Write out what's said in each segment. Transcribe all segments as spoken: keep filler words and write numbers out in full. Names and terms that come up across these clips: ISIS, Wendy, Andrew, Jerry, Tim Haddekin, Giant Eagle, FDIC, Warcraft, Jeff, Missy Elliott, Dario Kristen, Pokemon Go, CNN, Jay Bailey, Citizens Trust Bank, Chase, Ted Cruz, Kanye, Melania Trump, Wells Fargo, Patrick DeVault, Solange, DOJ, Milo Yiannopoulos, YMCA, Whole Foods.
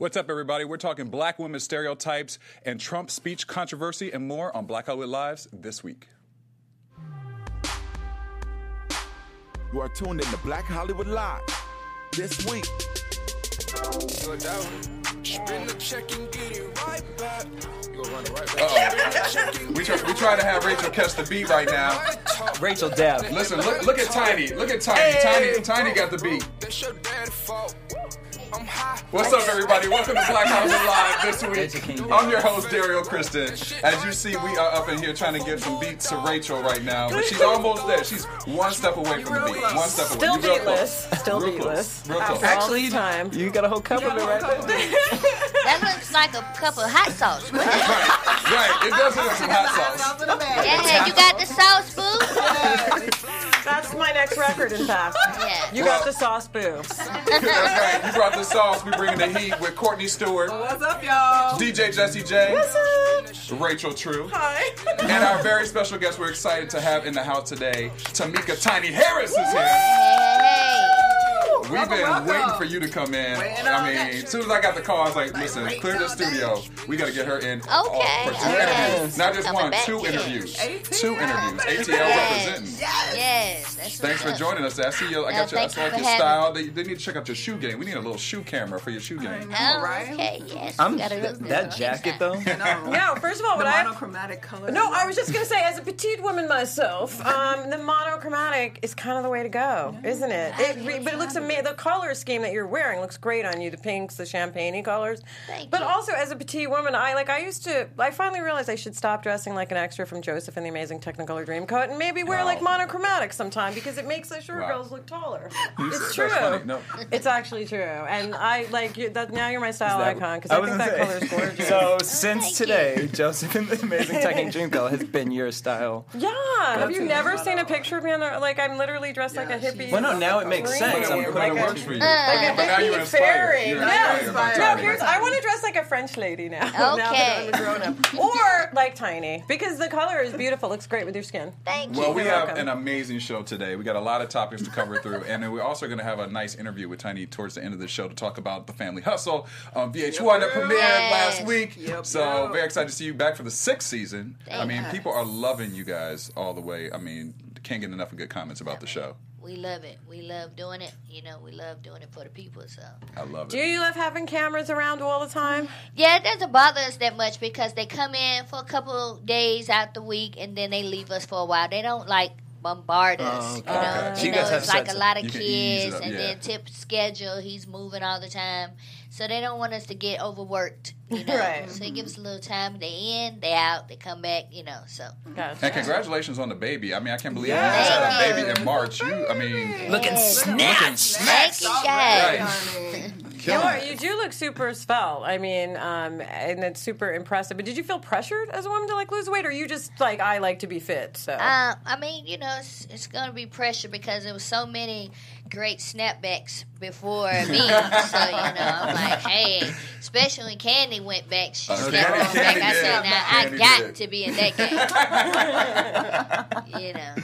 What's up, everybody? We're talking black women stereotypes and Trump speech controversy and more on Black Hollywood Lives this week. You are tuned in to Black Hollywood Live this week. Spin the check and get it right back. You're gonna run it right back. we, try, we try to have Rachel catch the beat right now. Rachel Dab. Listen, look, look at Tiny. Look at Tiny. Hey. Tiny, Tiny got the beat. That's your dad's fault. I'm high. What's up, everybody? Welcome to Black Hollywood Live this week. I'm your host, Dario Kristen. As you see, we are up in here trying to give some beats to Rachel right now, but she's almost there. She's one step away from the beat. One step away. Still beatless. Still beatless. Real close. Actually, time. You got a whole cup of it right there. That looks like a cup of hot sauce. Right. Right. It does look like some hot sauce. Yeah, you got the sauce, boo. That's my next record, in fact. Yeah. You got the sauce, boo. That's right. You brought the sauce. We bringing the heat with Courtney Stewart. What's up, y'all? D J Jesse J. What's up? Rachel True. Hi. And our very special guest we're excited to have in the house today, Tameka Tiny Harris is here. Hey. We've welcome, been welcome. waiting for you to come in. Waiting I mean, as soon as I got the call, I was like, listen, like, clear the studio. We got to get her in. Okay. Oh, for two yes. interviews. Not just coming one, two here. interviews. A T L. Two interviews. A T L yes. representing. Yes. yes. That's Thanks for up. joining us. I see your, I got no, your, I saw like your style. They, they need to check out your shoe game. We need a little shoe camera for your shoe game. Oh, right? Okay, yes. I'm, th- that jacket, though. no. no, first of all, the what I... The monochromatic color. No, I was just going to say, as a petite woman myself, um, the monochromatic is kind of the way to go, isn't it? But it looks amazing. The color scheme that you're wearing looks great on you. The pinks, the champagne-y colors. Thank but you. also, as a petite woman, I like. I used to. I finally realized I should stop dressing like an extra from Joseph and the Amazing Technicolor Dreamcoat, and maybe wear oh. like monochromatic sometime because it makes the short wow. girls look taller. You it's true. No. It's actually true. And I like you, that. Now you're my style that, icon because I, I think that color is gorgeous. So since oh, today, you. Joseph and the Amazing Technicolor Dreamcoat has been your style. Yeah. Go Have you never seen a picture of me on the, like I'm literally dressed yeah, like a hippie? Well, no. Now it makes sense. Like it works for you. Uh, like but now you're inspired. You're yeah. inspired. No, here's, I want to dress like a French lady now. Okay. Now that I'm a grown-up. Or like Tiny. Because the color is beautiful. Looks great with your skin. Thank well, you. Well, we You're have welcome. an amazing show today. We got a lot of topics to cover through. And then we're also going to have a nice interview with Tiny towards the end of the show to talk about The Family Hustle on V H one yep. that premiered yes. last week. Yep. So yep. very excited to see you back for the sixth season. Thank I mean, us. people are loving you guys all the way. I mean, can't get enough of good comments about the show. We love it. We love doing it. You know, we love doing it for the people, so. I love it. Do you love having cameras around all the time? Yeah, it doesn't bother us that much because they come in for a couple days out the week, and then they leave us for a while. They don't, like, bombard us. Oh, okay. You know, okay. you know it's like a lot of kids, and yeah. then Tip's schedule, he's moving all the time. So they don't want us to get overworked, you know. Right. So they give us a little time. They in, they out, they come back, you know. So. Gotcha. And congratulations on the baby. I mean, I can't believe yes. you just had a baby in March. You, I mean, yes. looking snatched. Thank you, guys. You, are, you do look super svelte. I mean, um, and it's super impressive. But did you feel pressured as a woman to like lose weight, or you just like I like to be fit? So. Um, I mean, you know, it's, it's going to be pressure because there was so many great snapbacks before me. So, you know, I'm like, hey, especially when Candy went back, she stepped on back. I said, now, I got to be in that game. You know.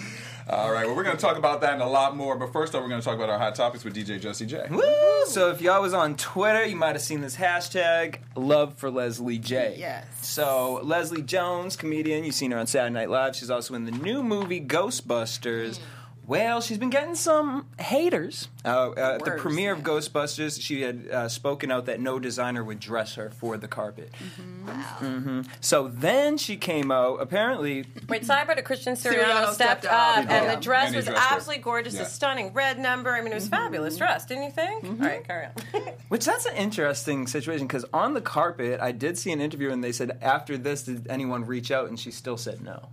All right, well, we're going to talk about that and a lot more. But first, though, we're going to talk about our hot topics with D J Jesse J. Woo! So if y'all was on Twitter, you might have seen this hashtag, Love for Leslie J. Yes. So Leslie Jones, comedian, you've seen her on Saturday Night Live. She's also in the new movie, Ghostbusters. Mm. Well, she's been getting some haters. Uh, uh, at the premiere of Ghostbusters, she had uh, spoken out that no designer would dress her for the carpet. Mm-hmm. Wow. Mm-hmm. So then she came out, apparently... Wait, sidebar to Christian Siriano, Siriano stepped, stepped up, up and yeah. the dress and was absolutely gorgeous. Yeah. A stunning red number. I mean, it was mm-hmm. fabulous dress, didn't you think? Mm-hmm. All right, carry on. Which, that's an interesting situation, because on the carpet, I did see an interview, and they said, after this, did anyone reach out? And she still said no.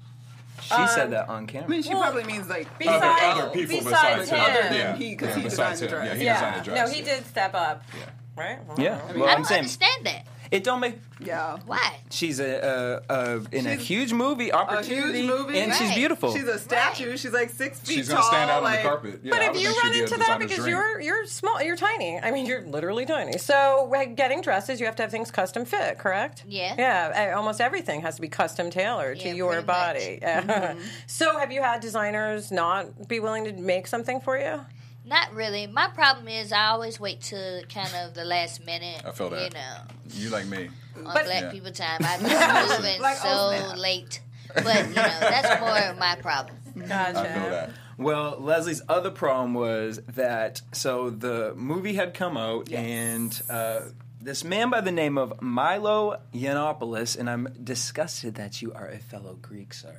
She um, said that on camera. I mean, she well, probably means, like, besides, other, other people besides, besides him. Other than yeah. he, because yeah. he besides designed him. the dress. Yeah, he yeah. designed the dress. No, he yeah. did step up. Yeah. Right? I yeah. I, mean, well, I don't I'm understand that. It don't make... Yeah. Why? She's a, a, a in she's a huge movie, opportunity, a huge movie. and right. she's beautiful. She's a statue. Right. She's like six feet tall. She's gonna tall, stand out like, on the carpet. Yeah, but if you run into that, because you're you're small, you're tiny. I mean, you're literally tiny. So like, getting dresses, you have to have things custom fit, correct? Yeah. Yeah. Almost everything has to be custom tailored yeah, to your body. Mm-hmm. So have you had designers not be willing to make something for you? Not really. My problem is I always wait till kind of the last minute. I feel that. You know. You like me. On but, black yeah. people time. I be moving like, so oh, late. But, you know, that's more of my problem. Gotcha. I feel that. Well, Leslie's other problem was that, so the movie had come out, yes. and uh, this man by the name of Milo Yiannopoulos, and I'm disgusted that you are a fellow Greek, sir.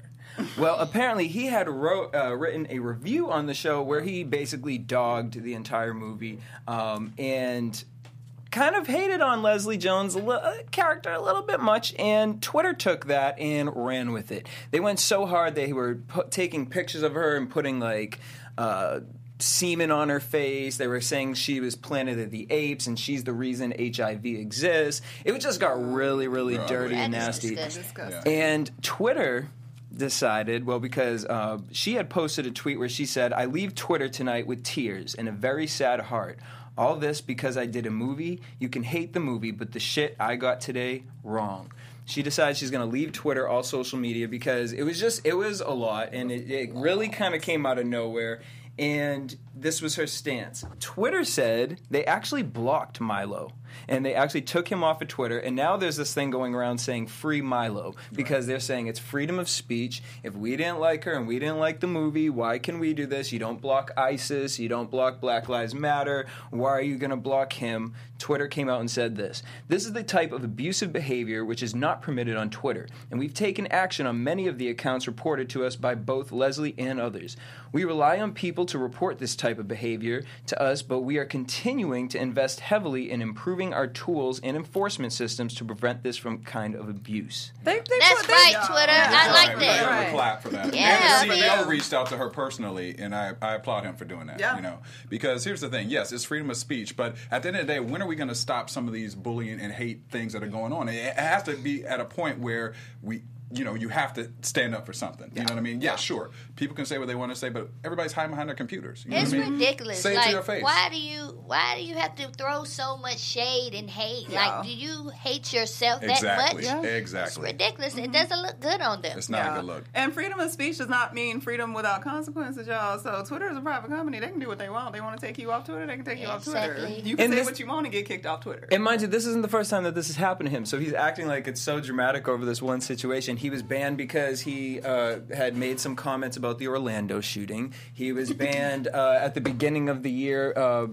Well, apparently he had wrote, uh, written a review on the show where he basically dogged the entire movie um, and kind of hated on Leslie Jones' li- character a little bit much, and Twitter took that and ran with it. They went so hard they were pu- taking pictures of her and putting, like, uh, semen on her face. They were saying she was Planet of the Apes and she's the reason H I V exists. It just got really, really Bro, dirty and nasty. Yeah. And Twitter decided, well, because uh, she had posted a tweet where she said, "I leave Twitter tonight with tears and a very sad heart. All this because I did a movie. You can hate the movie, but the shit I got today, wrong." She decides she's going to leave Twitter, all social media, because it was just, it was a lot, and it, it really kind of came out of nowhere, and this was her stance. Twitter said they actually blocked Milo, and they actually took him off of Twitter, and now there's this thing going around saying free Milo, because right. they're saying it's freedom of speech. If we didn't like her and we didn't like the movie, why can we do this? You don't block ISIS. You don't block Black Lives Matter. Why are you going to block him? Twitter came out and said this. This is the type of abusive behavior which is not permitted on Twitter, and we've taken action on many of the accounts reported to us by both Leslie and others. We rely on people to report this type of behavior to us, but we are continuing to invest heavily in improving our tools and enforcement systems to prevent this from kind of abuse. They, they That's put, they, right, yeah. Twitter. Yeah. I like that. We're going to clap for that. Yeah, and the C E O reached out to her personally, and I, I applaud him for doing that. Yeah. You know, because here's the thing. Yes, it's freedom of speech, but at the end of the day, when are we going to stop some of these bullying and hate things that are going on? It has to be at a point where we... you know, you have to stand up for something. Yeah. You know what I mean? Yeah, yeah, sure. People can say what they want to say, but everybody's hiding behind their computers. You know it's what I mean? Ridiculous. Say like, it to your face. Why do you why do you have to throw so much shade and hate? Yeah. Like, do you hate yourself exactly. that much? Yeah. Exactly. It's ridiculous. Mm-hmm. It doesn't look good on them. It's not yeah. a good look. And freedom of speech does not mean freedom without consequences, y'all. So Twitter is a private company. They can do what they want. They want to take you off Twitter, they can take you exactly. off Twitter. You can and say this, what you want and get kicked off Twitter. And mind you, this isn't the first time that this has happened to him. So he's acting like it's so dramatic over this one situation. He was banned because he uh, had made some comments about the Orlando shooting. He was banned uh, at the beginning of the year uh,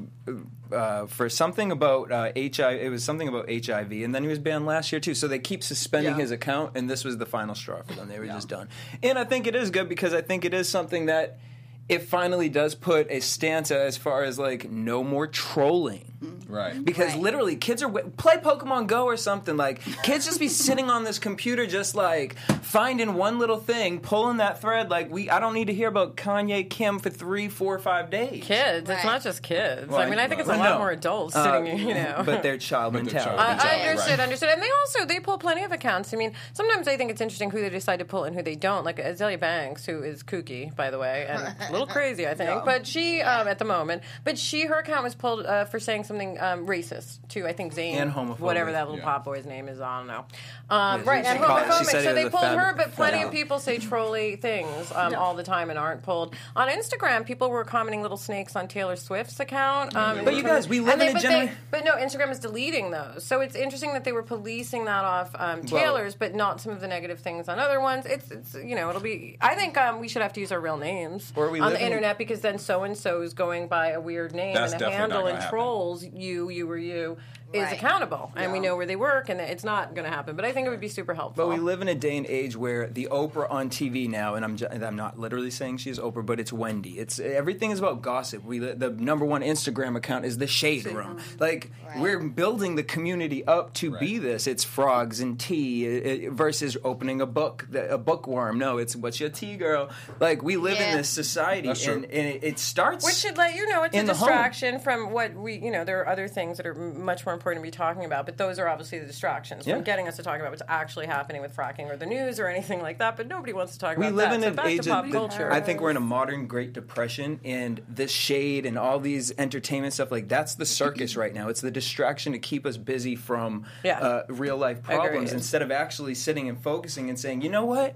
uh, for something about uh, H I V. It was something about H I V, and then he was banned last year too. So they keep suspending yeah. his account, and this was the final straw for them. They were yeah. just done. And I think it is good because I think it is something that it finally does put a stance as far as like no more trolling. Right. Because right. literally, kids are... W- play Pokemon Go or something. Like, kids just be sitting on this computer just, like, finding one little thing, pulling that thread. Like, we I don't need to hear about Kanye, Kim for three, four, five days. Kids. Right. It's not just kids. Well, I mean, I think it's well, a lot no. more adults uh, sitting, you know... But they're child but mentality. Child uh, mentality. I understood, right. understood. And they also, they pull plenty of accounts. I mean, sometimes I think it's interesting who they decide to pull and who they don't. Like, Azalea Banks, who is kooky, by the way, and a little crazy, I think. Yeah. But she, um, at the moment, but she, her account was pulled uh, for saying something um, racist to I think Zayn and homophobic, whatever that little yeah. pop boy's name is, I don't know. Um, yeah, right, and homophobic. So they pulled fab, her, but plenty fab. of people say trolly things um, yeah. all the time and aren't pulled. On Instagram, people were commenting little snakes on Taylor Swift's account. Um, but you guys, we live they, in a generation. But no, Instagram is deleting those. So it's interesting that they were policing that off um, Taylor's, well, but not some of the negative things on other ones. It's, it's you know, it'll be. I think um, we should have to use our real names on the internet in, because then so and so is going by a weird name and a handle and trolls. You, you were you, is right. accountable, and yeah. we know where they work, and it's not going to happen. But I think it would be super helpful. But we live in a day and age where the Oprah on T V now, and I'm just, I'm not literally saying she's Oprah, but it's Wendy. It's everything is about gossip. We the number one Instagram account is the Shade Room. Like right. we're building the community up to right. be this. It's frogs and tea it, versus opening a book, a bookworm. No, it's what's your tea, girl. Like we live yeah. in this society, and, and it, it starts. Which should let you know it's a distraction from what we you know. There are other things that are much more important to be talking about, but those are obviously the distractions from yeah. getting us to talk about what's actually happening with fracking or the news or anything like that, but nobody wants to talk we about that. We live in so an age of culture. I think we're in a modern Great Depression, and this shade and all these entertainment stuff, like that's the circus right now. It's the distraction to keep us busy from yeah. uh, real-life problems instead of actually sitting and focusing and saying, you know what?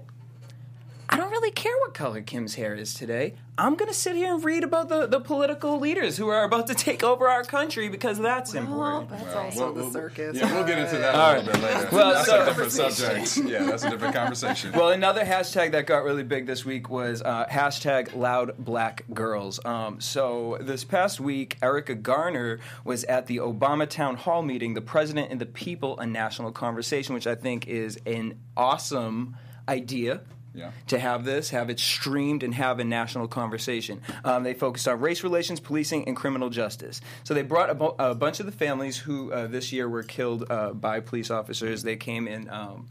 I don't really care what color Kim's hair is today. I'm going to sit here and read about the, the political leaders who are about to take over our country because that's well, important. That's well, also we'll, the we'll, circus. Yeah, we'll get into that All a little right. bit later. Well, that's so, a different subject. Yeah, that's a different conversation. Well, another hashtag that got really big this week was uh, hashtag Loud Black Girls. Um, so this past week, Erica Garner was at the Obama Town Hall meeting, The President and the People, a National Conversation, which I think is an awesome idea. Yeah. To have this, have it streamed, and have a national conversation. Um, they focused on race relations, policing, and criminal justice. So they brought a, bu- a bunch of the families who uh, this year were killed uh, by police officers. They came in. Um,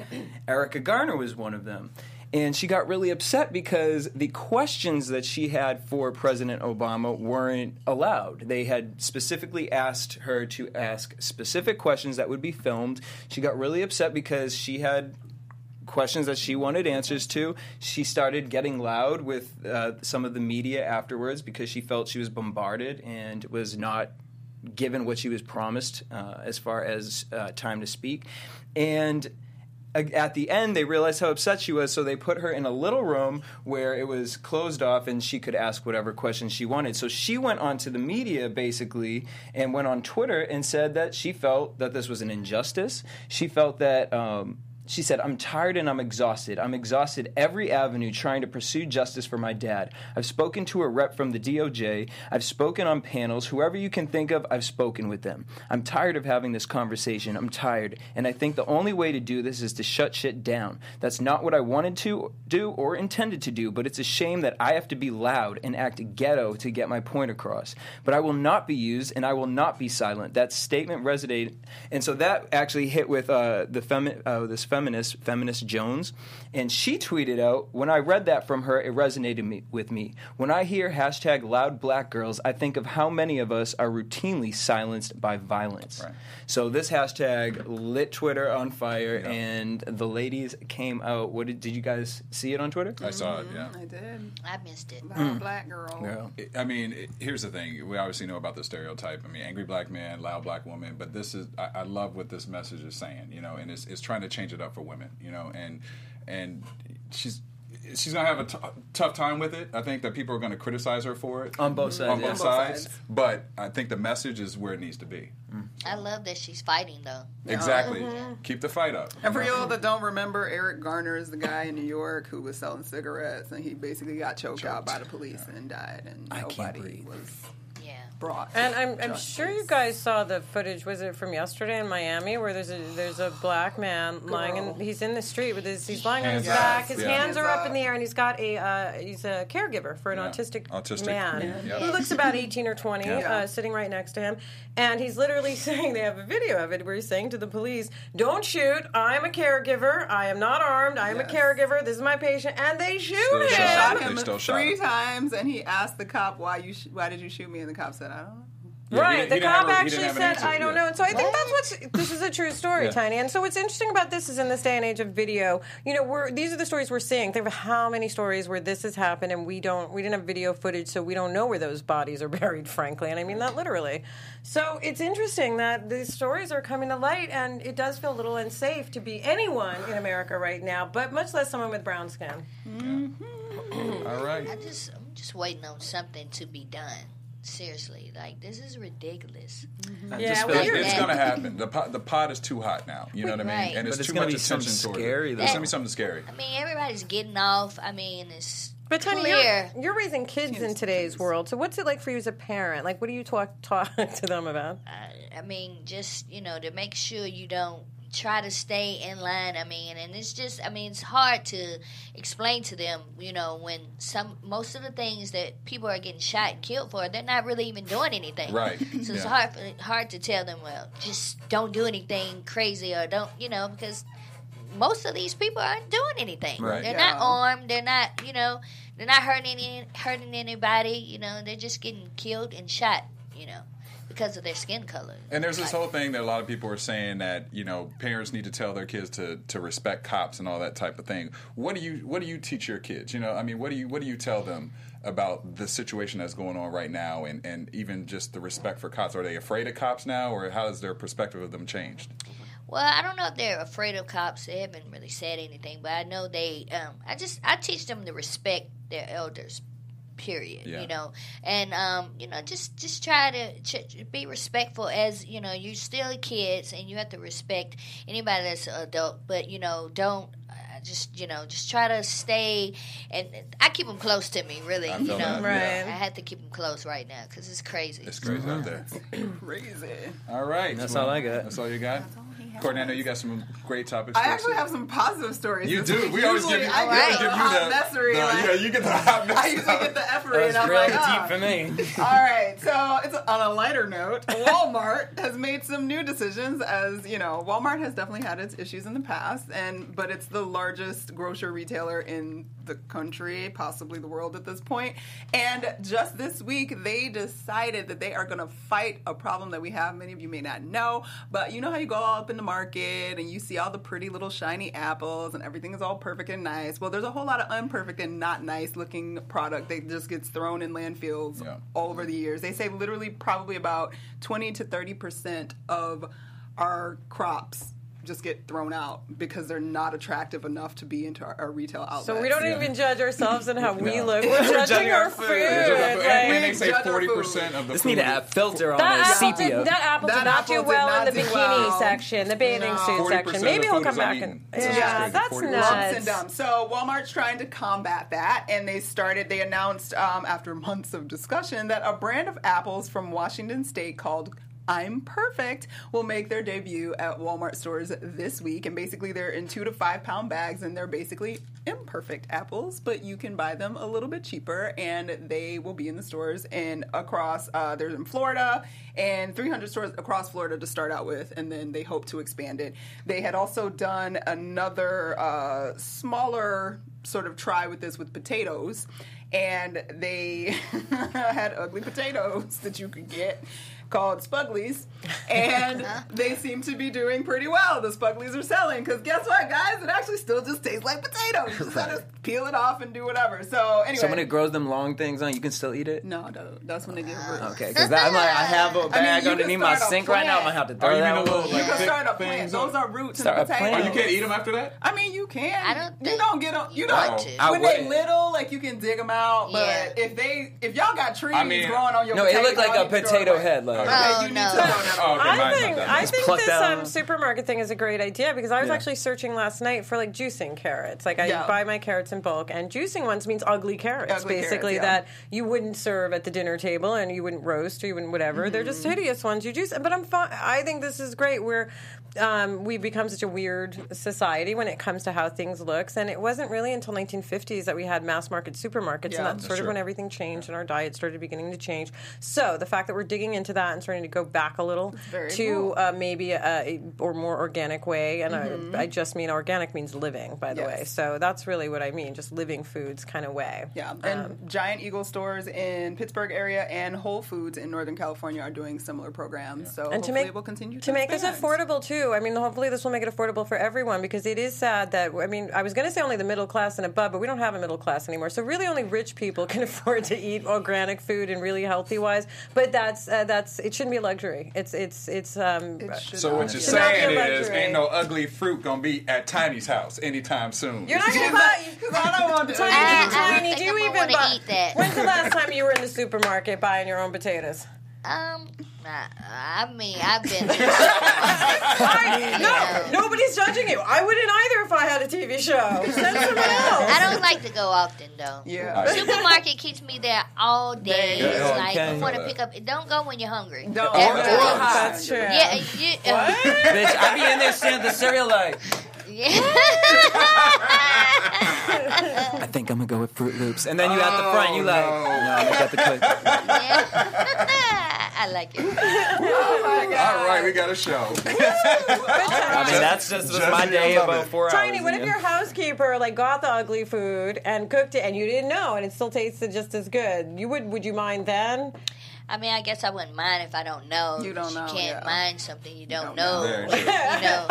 Erica Garner was one of them. And she got really upset because the questions that she had for President Obama weren't allowed. They had specifically asked her to ask specific questions that would be filmed. She got really upset because she had questions that she wanted answers to. She started getting loud with uh, some of the media afterwards because she felt she was bombarded and was not given what she was promised uh, as far as uh, time to speak. And at the end, they realized how upset she was, so they put her in a little room where it was closed off and she could ask whatever questions she wanted. So she went on to the media, basically, and went on Twitter and said that she felt that this was an injustice. She felt that... Um, She said, I'm tired and I'm exhausted. I'm exhausted every avenue trying to pursue justice for my dad. I've spoken to a rep from the D O J. I've spoken on panels. Whoever you can think of, I've spoken with them. I'm tired of having this conversation. I'm tired. And I think the only way to do this is to shut shit down. That's not what I wanted to do or intended to do, but it's a shame that I have to be loud and act ghetto to get my point across. But I will not be used and I will not be silent. That statement resonated. And so that actually hit with uh, the femi- uh, this feminist. Feminist, feminist Jones, and she tweeted out, when I read that from her, it resonated me, with me. When I hear hashtag loud black girls, I think of how many of us are routinely silenced by violence. Right. So this hashtag lit Twitter on fire, yeah. and the ladies came out. What did, did you guys see it on Twitter? I saw it, yeah. I did. I missed it. Loud mm. black girl. Girl. It, I mean, it, here's the thing. We obviously know about the stereotype. I mean, angry black man, loud black woman, but this is, I, I love what this message is saying, you know, and it's, it's trying to change it up for women, you know, and and she's she's gonna have a t- tough time with it. I think that people are gonna criticize her for it on both sides, on both, yeah. sides. Both sides. But I think the message is where it needs to be. Mm. I love that she's fighting, though. Exactly, mm-hmm. Keep the fight up. And for y'all that don't remember, Eric Garner is the guy in New York who was selling cigarettes, and he basically got choked, choked. out by the police yeah. and died, and I nobody was. Brought. And I'm, I'm sure you guys saw the footage. Was it from yesterday in Miami, where there's a there's a black man Girl. lying, and he's in the street with his he's lying hands on his up. back, his yeah. hands, hands are up, up in the air, and he's got a uh, he's a caregiver for an yeah. autistic, autistic man who yeah. yeah. looks about eighteen or twenty, yeah. uh, sitting right next to him, and he's literally saying, they have a video of it where he's saying to the police, "Don't shoot! I'm a caregiver. I am not armed. I am yes. a caregiver. This is my patient," and they shoot still him. Shot him. They still shot him three times, and he asked the cop, "Why you? Sh- why did you shoot me?" And the cop said, "I don't know." Yeah, right. He, the he cop a, actually an said, "I don't yeah. know." And so I what? think that's what's. This is a true story, yeah. Tiny. And so what's interesting about this is, in this day and age of video, you know, we're these are the stories we're seeing. Think of how many stories where this has happened, and we don't. We didn't have video footage, so we don't know where those bodies are buried. Frankly, and I mean that literally. So it's interesting that these stories are coming to light, and it does feel a little unsafe to be anyone in America right now, but much less someone with brown skin. Mm-hmm. All right. I just, I'm just waiting on something to be done. Seriously, like, this is ridiculous. Mm-hmm. Yeah, just well, like it's going to happen. The pot, the pot is too hot now. You know what I mean? Right. And it's, it's too much attention toward it. It's going to be something scary. I mean, everybody's getting off. I mean, it's but, clear. But, Tony, you're, you're raising kids in today's kids. world. So what's it like for you as a parent? Like, what do you talk, talk to them about? Uh, I mean, just, you know, to make sure you don't try to stay in line. I mean, and it's just, I mean, it's hard to explain to them, you know, when some, most of the things that people are getting shot and killed for, they're not really even doing anything. Right. So yeah. it's hard, hard to tell them, well, just don't do anything crazy or don't, you know, because most of these people aren't doing anything. Right. They're yeah. not armed. They're not, you know, they're not hurting any, hurting anybody. You know, they're just getting killed and shot, you know, because of their skin color. And there's this whole thing that a lot of people are saying that, you know, parents need to tell their kids to, to respect cops and all that type of thing. What do you what do you teach your kids? You know, I mean, what do you what do you tell them about the situation that's going on right now and, and even just the respect for cops? Are they afraid of cops now, or how has their perspective of them changed? Well, I don't know if they're afraid of cops. They haven't really said anything, but I know they, um, I just, I teach them to respect their elders, period, yeah. you know, and, um, you know, just, just try to ch- be respectful as, you know, you're still kids and you have to respect anybody that's an adult, but, you know, don't, Just, you know, just try to stay, and I keep them close to me, really, you know. That, yeah. I have to keep them close right now, because it's crazy. It's crazy mm-hmm. out there. It's crazy. All right. That's well, all I got. That's all you got? That's all he has. Courtney, I know you got some great topics. I actually have some positive stories. You do. Week. We always usually, give, I we I always give you the messery. The, like, yeah, you get the hot mess. I usually up. get the effery, and I'm really like, oh. deep for me. All right. So, it's on a lighter note, Walmart has made some new decisions, as, you know, Walmart has definitely had its issues in the past, and but it's the largest largest grocery retailer in the country, possibly the world at this point. And just this week, they decided that they are going to fight a problem that we have. Many of you may not know, but you know how you go all up in the market and you see all the pretty little shiny apples and everything is all perfect and nice. Well, there's a whole lot of unperfect and not nice looking product that just gets thrown in landfills yeah. all over the years. They say literally probably about twenty to thirty percent of our crops just get thrown out because they're not attractive enough to be into our, our retail outlets. So we don't yeah. even judge ourselves and how no. we look. We're, We're judging, judging our food. food. Judging like, and they say forty percent of the just food. Need a filter on that the sepia. That apple did not do well in the bikini well. section, the bathing no. suit section. Maybe he'll come back. and Yeah, yeah that's nuts. And dumb. So Walmart's trying to combat that, and they started, they announced um, after months of discussion that a brand of apples from Washington State called I'm Perfect will make their debut at Walmart stores this week, and basically they're in two to five pound bags, and they're basically imperfect apples, but you can buy them a little bit cheaper, and they will be in the stores and across uh, they're in Florida and three hundred stores across Florida to start out with, and then they hope to expand it. They had also done another uh, smaller sort of try with this with potatoes, and they had ugly potatoes that you could get called Spuglies, and they seem to be doing pretty well. The Spuglies are selling, because guess what, guys? It actually still just tastes like potatoes. You just right. gotta peel it off and do whatever. So, anyway. So when it grows them long things on, you can still eat it? No, no that's when it gets worse. Okay, because I'm like, I have a bag I mean, underneath my sink plant. right now. I'm going to have to throw oh, that away. You can start a plant. Those are roots in the potato. Oh, you can't eat them after that? I mean, you can. I don't think you don't get them. You don't. To. When they're little, like, you can dig them out, yeah. but if they, if y'all got trees I mean, growing on your potato. No, it looked like a potato head. Like, oh, okay, you no. need to oh, okay, I think, I think this um, supermarket thing is a great idea, because I was yeah. actually searching last night for, like, juicing carrots. Like, I yeah. buy my carrots in bulk, and juicing ones means ugly carrots, ugly basically, carrots, yeah. that you wouldn't serve at the dinner table, and you wouldn't roast, or you wouldn't whatever. Mm-hmm. They're just hideous ones you juice. But I'm fine. I think this is great. We're, um, we've become such a weird society when it comes to how things looks, and it wasn't really until nineteen fifties that we had mass market supermarkets, yeah, and that's, that's sort true. of when everything changed, yeah. and our diet started beginning to change. So the fact that we're digging into that and starting to go back a little to cool. uh, maybe a, a or more organic way, and mm-hmm. I, I just mean organic means living, by the yes. way. So that's really what I mean, just living foods kind of way. Yeah, um, and Giant Eagle stores in Pittsburgh area and Whole Foods in Northern California are doing similar programs. Yeah. So and hopefully to make, it will continue to, to make this affordable too. I mean, hopefully this will make it affordable for everyone, because it is sad that I mean I was going to say only the middle class and above, but we don't have a middle class anymore. So really, only rich people can afford to eat organic food and really healthy wise. But that's uh, that's. It shouldn't be a luxury. It's it's it's. Um, it so what you're saying is, ain't no ugly fruit gonna be at Tiny's house anytime soon. You're not gonna buy because I don't want to. Tiny, I, I Tiny, do you even buy? Eat that. When's the last time you were in the supermarket buying your own potatoes? Um. I mean, I've been. I, no, nobody's judging you. I wouldn't either if I had a T V show. Send someone else. I don't like to go often, though. Yeah. Supermarket keeps me there all day. Yeah, like, I want to pick up. Don't go when you're hungry. Don't. Or, or, that's true. Yeah. You, uh, what? Bitch, I be in there seeing the cereal like. Yeah. I think I'm going to go with Fruit Loops. And then you oh, at the front, you like, no, no I got the click. Yeah. I like it. Oh, my God. All right, we got a show. I mean, that's just, just my day about four Tiny, hours. Tiny, what if your housekeeper, like, got the ugly food and cooked it and you didn't know and it still tasted just as good? You would, would you mind then? I mean, I guess I wouldn't mind if I don't know. You don't know. You can't yeah. mind something you don't, you don't know. know. You know.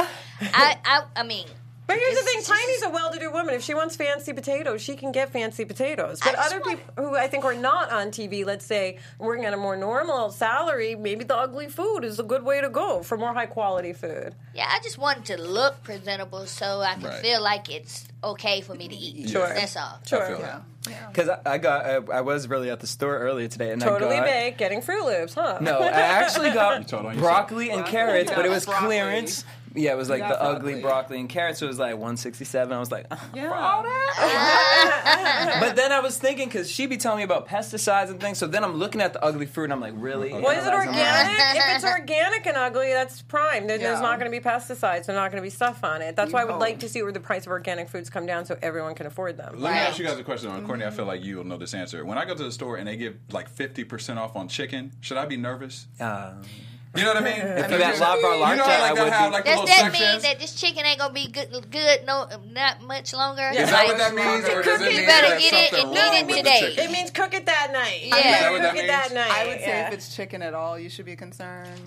I, I I mean, But here's the thing, Tiny's a well-to-do woman. If she wants fancy potatoes, she can get fancy potatoes. But other want... people who I think are not on T V, let's say, working at a more normal salary, maybe the ugly food is a good way to go for more high-quality food. Yeah, I just want it to look presentable so I can right. feel like it's okay for me to eat. Sure. That's all. Sure. I feel yeah. Because yeah. I, I got, I, I was really at the store earlier today, and totally I got... Totally baked, getting Froot Loops, huh? No, I actually got broccoli and carrots, but it was broccoli. clearance. Yeah, it was like the ugly broccoli and carrots. So it was like one sixty-seven. I was like, oh, yeah. for all that? But then I was thinking, because she be telling me about pesticides and things. So then I'm looking at the ugly fruit, and I'm like, really? Well, is it organic? If it's organic and ugly, that's prime. There, yeah. There's not going to be pesticides. There's not going to be stuff on it. That's why I would like to see where the price of organic foods come down so everyone can afford them. Let right. me ask you guys a question. Mm-hmm. Courtney, I feel like you will know this answer. When I go to the store and they give like fifty percent off on chicken, should I be nervous? Um... You know what I mean? If you that La Bar Larcha, I would have like does that sections? mean that this chicken ain't gonna be good, good no, not much longer? Yeah. Is that like, what that means? Or does it mean you better get it and eat it today. It means cook it that night. Yeah, yeah. Cook that it that night. I would say yeah. if it's chicken at all, you should be concerned.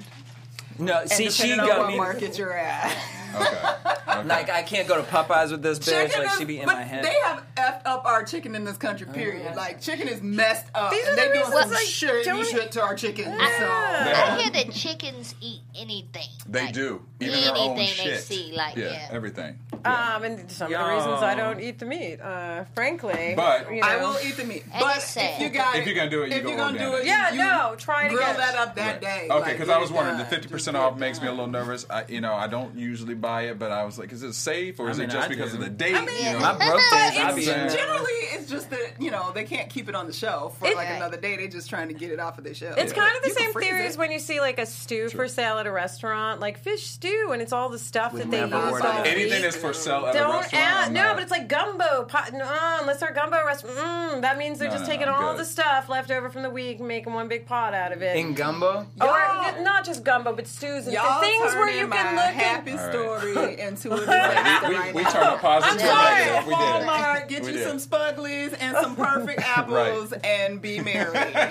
No, and see, she got what me. Market you're at. Okay. okay. Like I can't go to Popeyes with this bitch. Chicken like is, she be in but my head. They have effed up our chicken in this country. Period. Oh, yeah. Like chicken is messed up. These and are they doing some like, shit doing... shit to our chicken. Yeah. So. I hear that chickens eat anything. They like, do. Even anything their own shit. They see. Like yeah, yeah. everything. Yeah. Um, and some Yum. of the reasons I don't eat the meat, uh, frankly. But you know. I will eat the meat. And but if you got, if you're gonna do it, you if go you're gonna do it, yeah, no, try to grill that up that day. Okay, because I was wondering the fifty percent. Off makes me a little nervous. I, you know, I don't usually buy it, but I was like, is it safe or is I mean, it just I because do. of the date? I mean, you know? My birthday. Generally, it's just that you know they can't keep it on the shelf for it, like another day. They're just trying to get it off of their shelf. It's yeah. kind of the you same theory as when you see like a stew True. for sale at a restaurant, like fish stew, and it's all the stuff With that they use. All Anything that's for sale at don't a restaurant. Add, no, but it's like gumbo. Pot, no, unless they're gumbo restaurant, mm, that means they're no, just no, taking I'm all good. the stuff left over from the week and making one big pot out of it. In gumbo, oh, or not just gumbo, but Susan, Y'all the things where you can look happy at happy story into a right. we, we, we turn a positive negative. We did. Walmart, get we you did. some Spuglies and some perfect apples right. and be merry. And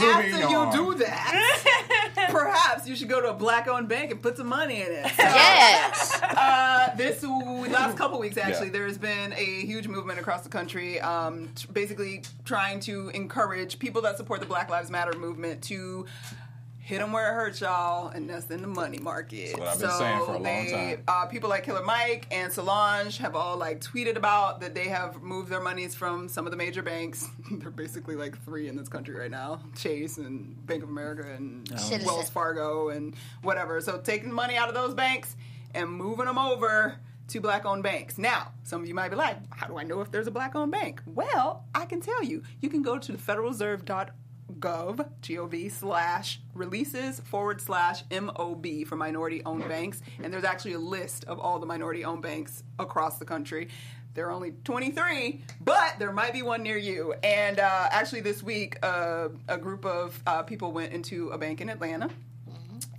Moving after on. you do that, perhaps you should go to a black-owned bank and put some money in it. So, yes. Uh, this last couple weeks, actually, yeah. there has been a huge movement across the country, um, t- basically trying to encourage people that support the Black Lives Matter movement to. Hit them where it hurts, y'all, and that's in the money market. That's what I've been so saying for a long they, time. Uh, people like Killer Mike and Solange have all like tweeted about that they have moved their monies from some of the major banks. They're basically like three in this country right now: Chase and Bank of America and oh. Wells Fargo and whatever. So taking money out of those banks and moving them over to black-owned banks. Now, some of you might be like, "How do I know if there's a black-owned bank?" Well, I can tell you. You can go to the federal reserve dot org. Gov, G O V, slash releases forward slash M O B for minority-owned banks. And there's actually a list of all the minority-owned banks across the country. There are only twenty-three, but there might be one near you. And uh, actually this week, uh, a group of uh, people went into a bank in Atlanta.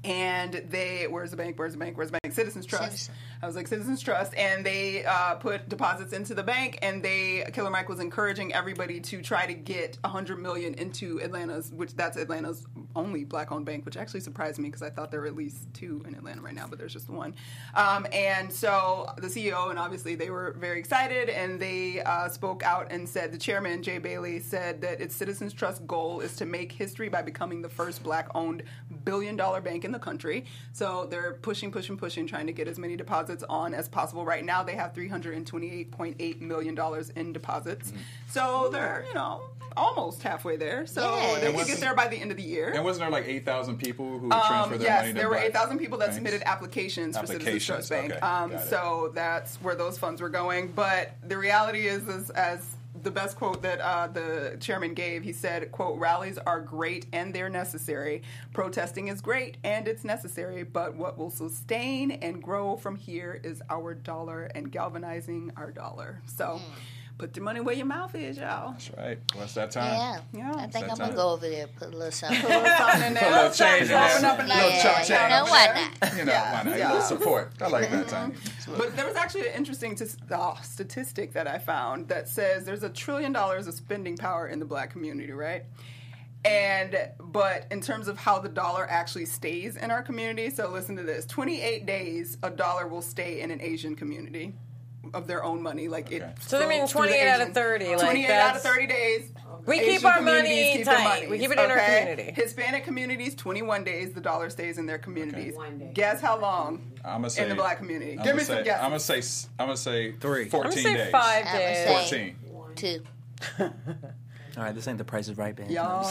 And they, where's the bank, where's the bank, where's the bank? Citizens Trust. Citizen. I was like, Citizens Trust. And they uh, put deposits into the bank, and they, Killer Mike was encouraging everybody to try to get one hundred million dollars into Atlanta's, which that's Atlanta's only black-owned bank, which actually surprised me because I thought there were at least two in Atlanta right now, but there's just one. Um, and so the C E O, and obviously they were very excited, and they uh, spoke out and said, the chairman, Jay Bailey, said that its Citizens Trust goal is to make history by becoming the first black-owned billion-dollar bank in the country. So they're pushing, pushing, pushing, trying to get as many deposits on as possible. Right now, they have three hundred twenty-eight point eight million dollars in deposits. Mm-hmm. So they're, you know, almost halfway there. So yes. they could get there by the end of the year. And wasn't there like eight thousand people who um, transferred their yes, money to Yes, there were eight thousand people that banks? submitted applications, applications for Citizens Trust Bank. Okay, um, so that's where those funds were going. But the reality is, is as the best quote that uh, the chairman gave, he said, quote, rallies are great and they're necessary. Protesting is great and it's necessary, but what will sustain and grow from here is our dollar and galvanizing our dollar. So put your money where your mouth is, y'all. That's right. Well, it's that time. Yeah. yeah. I think I'm going to go over there and put a little something. Put a little something in there. A little change in there. Little change. Yeah. Yeah. You know, why not? You know, yeah. why not? Yeah. A little support. I like that time. But there was actually an interesting t- oh, statistic that I found that says there's a trillion dollars of spending power in the black community, right? And but in terms of how the dollar actually stays in our community, so listen to this: twenty-eight days a dollar will stay in an Asian community of their own money. Like okay. it. So that means twenty-eight the out of thirty. Like twenty-eight out of thirty days. We Asian keep our money keep tight. Monies, we keep it in okay? our community. Hispanic communities, twenty-one days the dollar stays in their communities. Okay. Guess how long I'm say, in the black community? I'm Give me say, some guesses. I'm gonna say I'm gonna say three. Fourteen I'm gonna say days. Five days. I'm say fourteen. One. Two. All right, this ain't The Price Is Right, band. Y'all,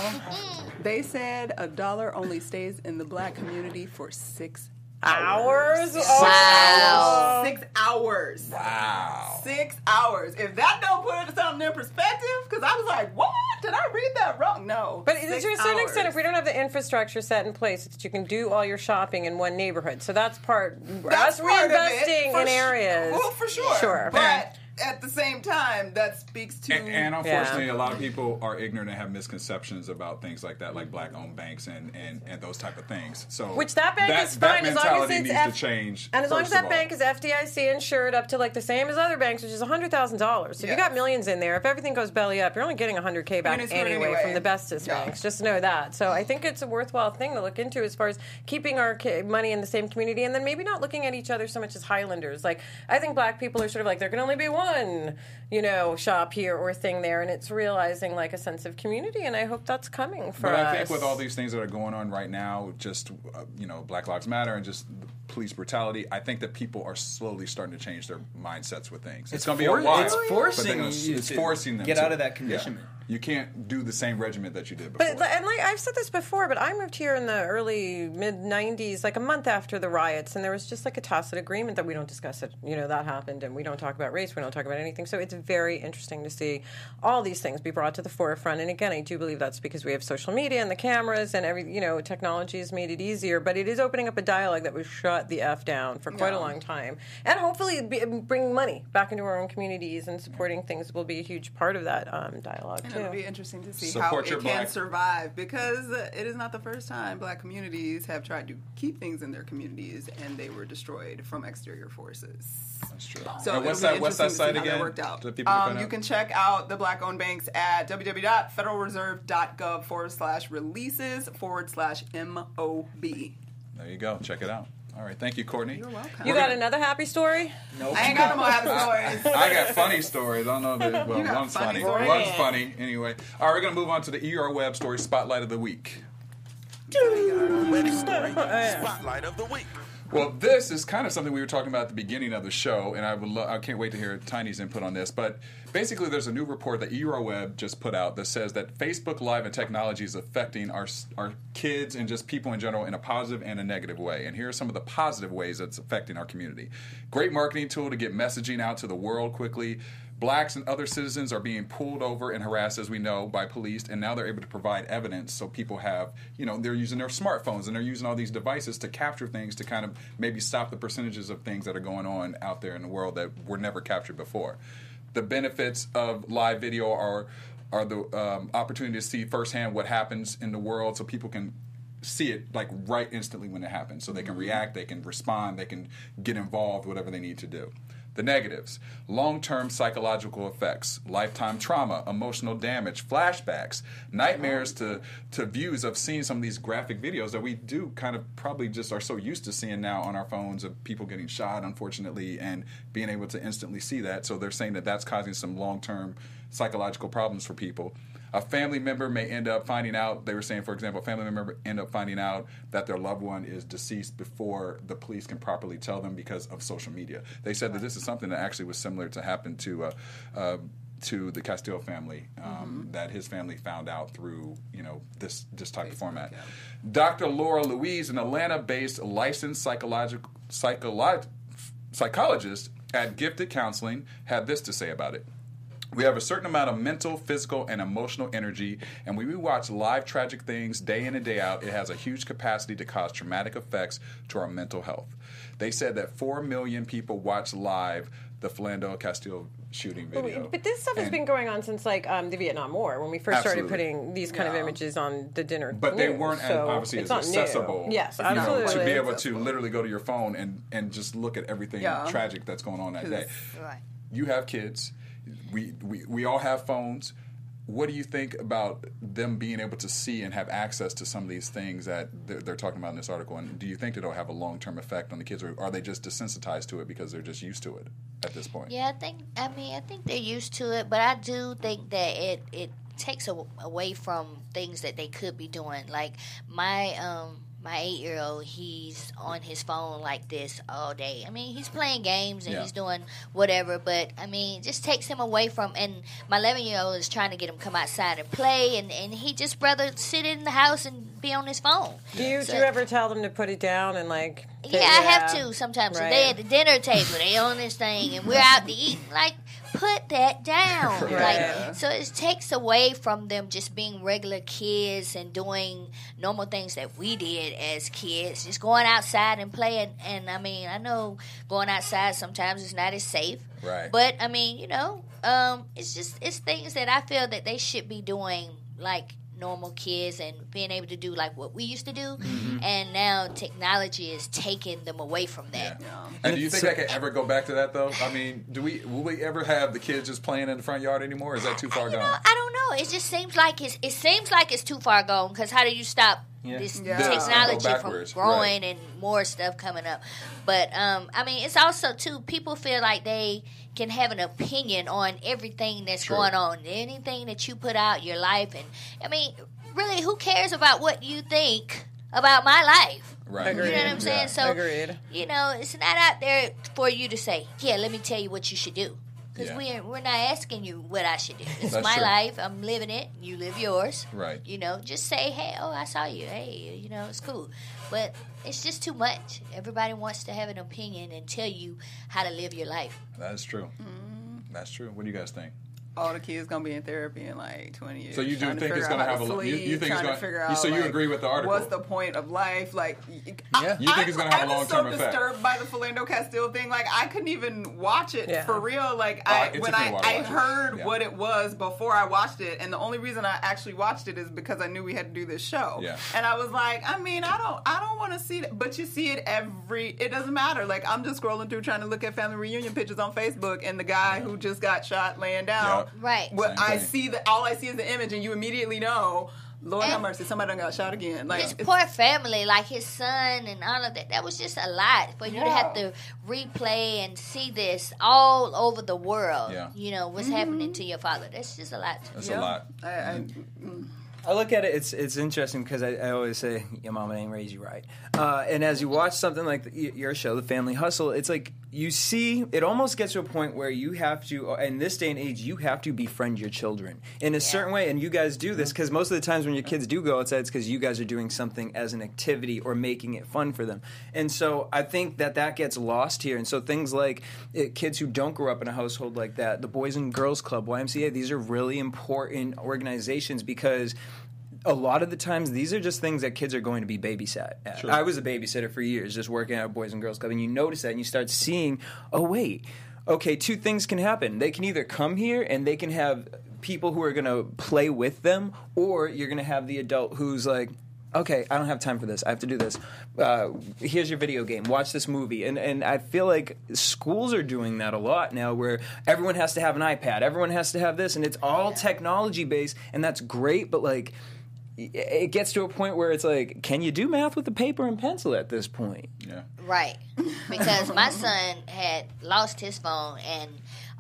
they said a dollar only stays in the black community for six hours. Hours? Six wow. hours. Six hours. Wow. Six hours. If that don't put something in perspective, because I was like, what? Did I read that wrong? No. But to a certain hours. extent, if we don't have the infrastructure set in place, it's that you can do all your shopping in one neighborhood. So that's part. That's us part reinvesting of it, in areas. Well, for sure. Sure. But. And, at the same time, that speaks to... And, and unfortunately, yeah. a lot of people are ignorant and have misconceptions about things like that, like black-owned banks and, and, and those type of things. So Which that bank that, is fine as long as it's... F- to change, and as long as that bank is F D I C insured up to like the same as other banks, which is one hundred thousand dollars. So yeah. you got millions in there. If everything goes belly up, you're only getting one hundred K back anyway, anyway from the bestest yeah. banks. Just know that. So I think it's a worthwhile thing to look into as far as keeping our money in the same community and then maybe not looking at each other so much as Highlanders. Like, I think black people are sort of like, there can only be one One, you know, shop here or thing there, and it's realizing like a sense of community, and I hope that's coming for us. But I us. think with all these things that are going on right now, just uh, you know, Black Lives Matter and just police brutality, I think that people are slowly starting to change their mindsets with things. It's, it's going to be for- a while. It's forcing gonna, you it's to forcing them get to, out of that conditionment. Yeah. You can't do the same regiment that you did before. But, and like I've said this before, but I moved here in the early, mid-nineties, like a month after the riots, and there was just like a tacit agreement that we don't discuss it. You know, that happened, and we don't talk about race, we don't talk about anything. So it's very interesting to see all these things be brought to the forefront. And again, I do believe that's because we have social media and the cameras and, every you know, technology has made it easier. But it is opening up a dialogue that was shut the F down for quite yeah. a long time. And hopefully bringing money back into our own communities and supporting things will be a huge part of that um, dialogue. And it'll be interesting to see Support how it black. can survive, because it is not the first time black communities have tried to keep things in their communities and they were destroyed from exterior forces. That's true. So what's that, what's that site again? That worked out. Um, you can check out the black-owned banks at www.federalreserve.gov forward slash releases forward slash M O B. There you go. Check it out. All right, thank you, Courtney. You're welcome. You got another happy story? No, nope. I ain't got no more happy stories. I got funny stories. I don't know. That, well, one's funny. funny. One's funny. Anyway, all right, we're gonna move on to the E R Web Story Spotlight of the Week. Web Story Spotlight of the Week. Well, this is kind of something we were talking about at the beginning of the show, and I would lo- I can't wait to hear Tiny's input on this. But basically, there's a new report that EuroWeb just put out that says that Facebook Live and technology is affecting our our kids and just people in general in a positive and a negative way. And here are some of the positive ways that's affecting our community. Great marketing tool to get messaging out to the world quickly. Blacks and other citizens are being pulled over and harassed, as we know, by police, and now they're able to provide evidence. So people have, you know, they're using their smartphones and they're using all these devices to capture things to kind of maybe stop the percentages of things that are going on out there in the world that were never captured before. The benefits of live video are, are the um, opportunity to see firsthand what happens in the world, so people can see it like right instantly when it happens. So they can react, they can respond, they can get involved, whatever they need to do. The negatives: long-term psychological effects, lifetime trauma, emotional damage, flashbacks, nightmares to, to views of seeing some of these graphic videos that we do kind of probably just are so used to seeing now on our phones of people getting shot, unfortunately, and being able to instantly see that. So they're saying that that's causing some long-term psychological problems for people. A family member may end up finding out, they were saying, for example, a family member end up finding out that their loved one is deceased before the police can properly tell them because of social media. They said that this is something that actually was similar to happen to uh, uh, to the Castile family, um, mm-hmm. that his family found out through, you know, this, this type Facebook, of format. Yeah. Doctor Laura Louise, an Atlanta-based licensed psychological psycholo- psychologist at Gifted Counseling, had this to say about it. We have a certain amount of mental, physical, and emotional energy, and when we watch live tragic things day in and day out, it has a huge capacity to cause traumatic effects to our mental health. They said that four million people watch live the Philando Castile shooting video. But this stuff and has been going on since, like, um, the Vietnam War, when we first absolutely. started putting these kind yeah. of images on the dinner But news, they weren't, so obviously, as accessible. Yes, absolutely. You know, to be able to literally go to your phone and, and just look at everything yeah. tragic that's going on that day. Right. You have kids. We, we we all have phones. what do you think about them being able to see and have access to some of these things that they're, they're talking about in this article? And do you think it'll have a long-term effect on the kids, or are they just desensitized to it because they're just used to it at this point? Yeah, I think. I mean, I think they're used to it, but I do think that it it takes a, away from things that they could be doing. Like my um my eight-year-old, he's on his phone like this all day. I mean, he's playing games and yeah. he's doing whatever, but, I mean, it just takes him away from, and my eleven-year-old is trying to get him to come outside and play, and, and he just rather sit in the house and be on his phone. Do you, so, do you ever tell them to put it down and, like... Yeah, I have out? to sometimes. Right. So they at the dinner table, they on this thing, and we're out to eat, like... Put that down. Right. Like, so it takes away from them just being regular kids and doing normal things that we did as kids. Just going outside and playing. And, I mean, I know going outside sometimes is not as safe. Right. But, I mean, you know, um, it's just it's things that I feel that they should be doing, like, normal kids, and being able to do like what we used to do, mm-hmm. and now technology is taking them away from that. Yeah. Yeah. And do you think so, I could ever go back to that though? I mean, do we will we ever have the kids just playing in the front yard anymore? Or is that too far I, gone? Know, I don't know. It just seems like it's it seems like it's too far gone. Because how do you stop yeah. this yeah. technology yeah. from growing right. and more stuff coming up? But um, I mean, it's also too people feel like they can have an opinion on everything that's True. going on, anything that you put out, your life. And, I mean, really, who cares about what you think about my life? Right. Agreed. You know what I'm saying? Yeah. So, Agreed. you know, it's not out there for you to say, yeah, let me tell you what you should do. Because yeah. we're, we're not asking you what I should do. It's That's my true. life. I'm living it. You live yours. Right. You know, just say, hey, oh, I saw you. Hey, you know, it's cool. But it's just too much. Everybody wants to have an opinion and tell you how to live your life. That is true. Mm-hmm. That's true. What do you guys think? All the kids gonna be in therapy in like twenty years. So you do think it's gonna have a long? You, you think it's gonna? To so you like, agree with the article? What's the point of life? Like, I, yeah. you think I, it's gonna have I a long term effect? I was so disturbed by the Philando Castile thing. Like, I couldn't even watch it yeah. for real. Like, oh, I when I, I heard yeah. what it was before I watched it, and the only reason I actually watched it is because I knew we had to do this show. Yeah. And I was like, I mean, I don't, I don't want to see it, but you see it every. It doesn't matter. Like, I'm just scrolling through trying to look at family reunion pictures on Facebook, and the guy yeah. who just got shot laying down. Yeah. Right. Well, I see that all I see is the image, and you immediately know, Lord and have mercy, somebody done got shot again. Like his poor family, like his son and all of that. That was just a lot for you yeah. to have to replay and see this all over the world. Yeah. You know what's mm-hmm. happening to your father. That's just a lot. That's yeah. a lot. I, I, I look at it. It's it's interesting because I, I always say your mama ain't raised you right. Uh, and as you watch something like the, your show, The Family Hustle, it's like. You see, it almost gets to a point where you have to, in this day and age, you have to befriend your children in a yeah. certain way. And you guys do this because most of the times when your kids do go outside, it's because you guys are doing something as an activity or making it fun for them. And so I think that that gets lost here. And so things like it, kids who don't grow up in a household like that, the Boys and Girls Club, Y M C A, these are really important organizations because... A lot of the times, these are just things that kids are going to be babysat at. Sure. I was a babysitter for years, just working at a Boys and Girls Club, and you notice that, and you start seeing, oh, wait, okay, two things can happen. They can either come here, and they can have people who are going to play with them, or you're going to have the adult who's like, okay, I don't have time for this. I have to do this. Uh, here's your video game. Watch this movie. And and I feel like schools are doing that a lot now where everyone has to have an iPad. Everyone has to have this, and it's all technology-based, and that's great, but, like, it gets to a point where it's like, can you do math with a paper and pencil at this point? Yeah. Right. Because my son had lost his phone, and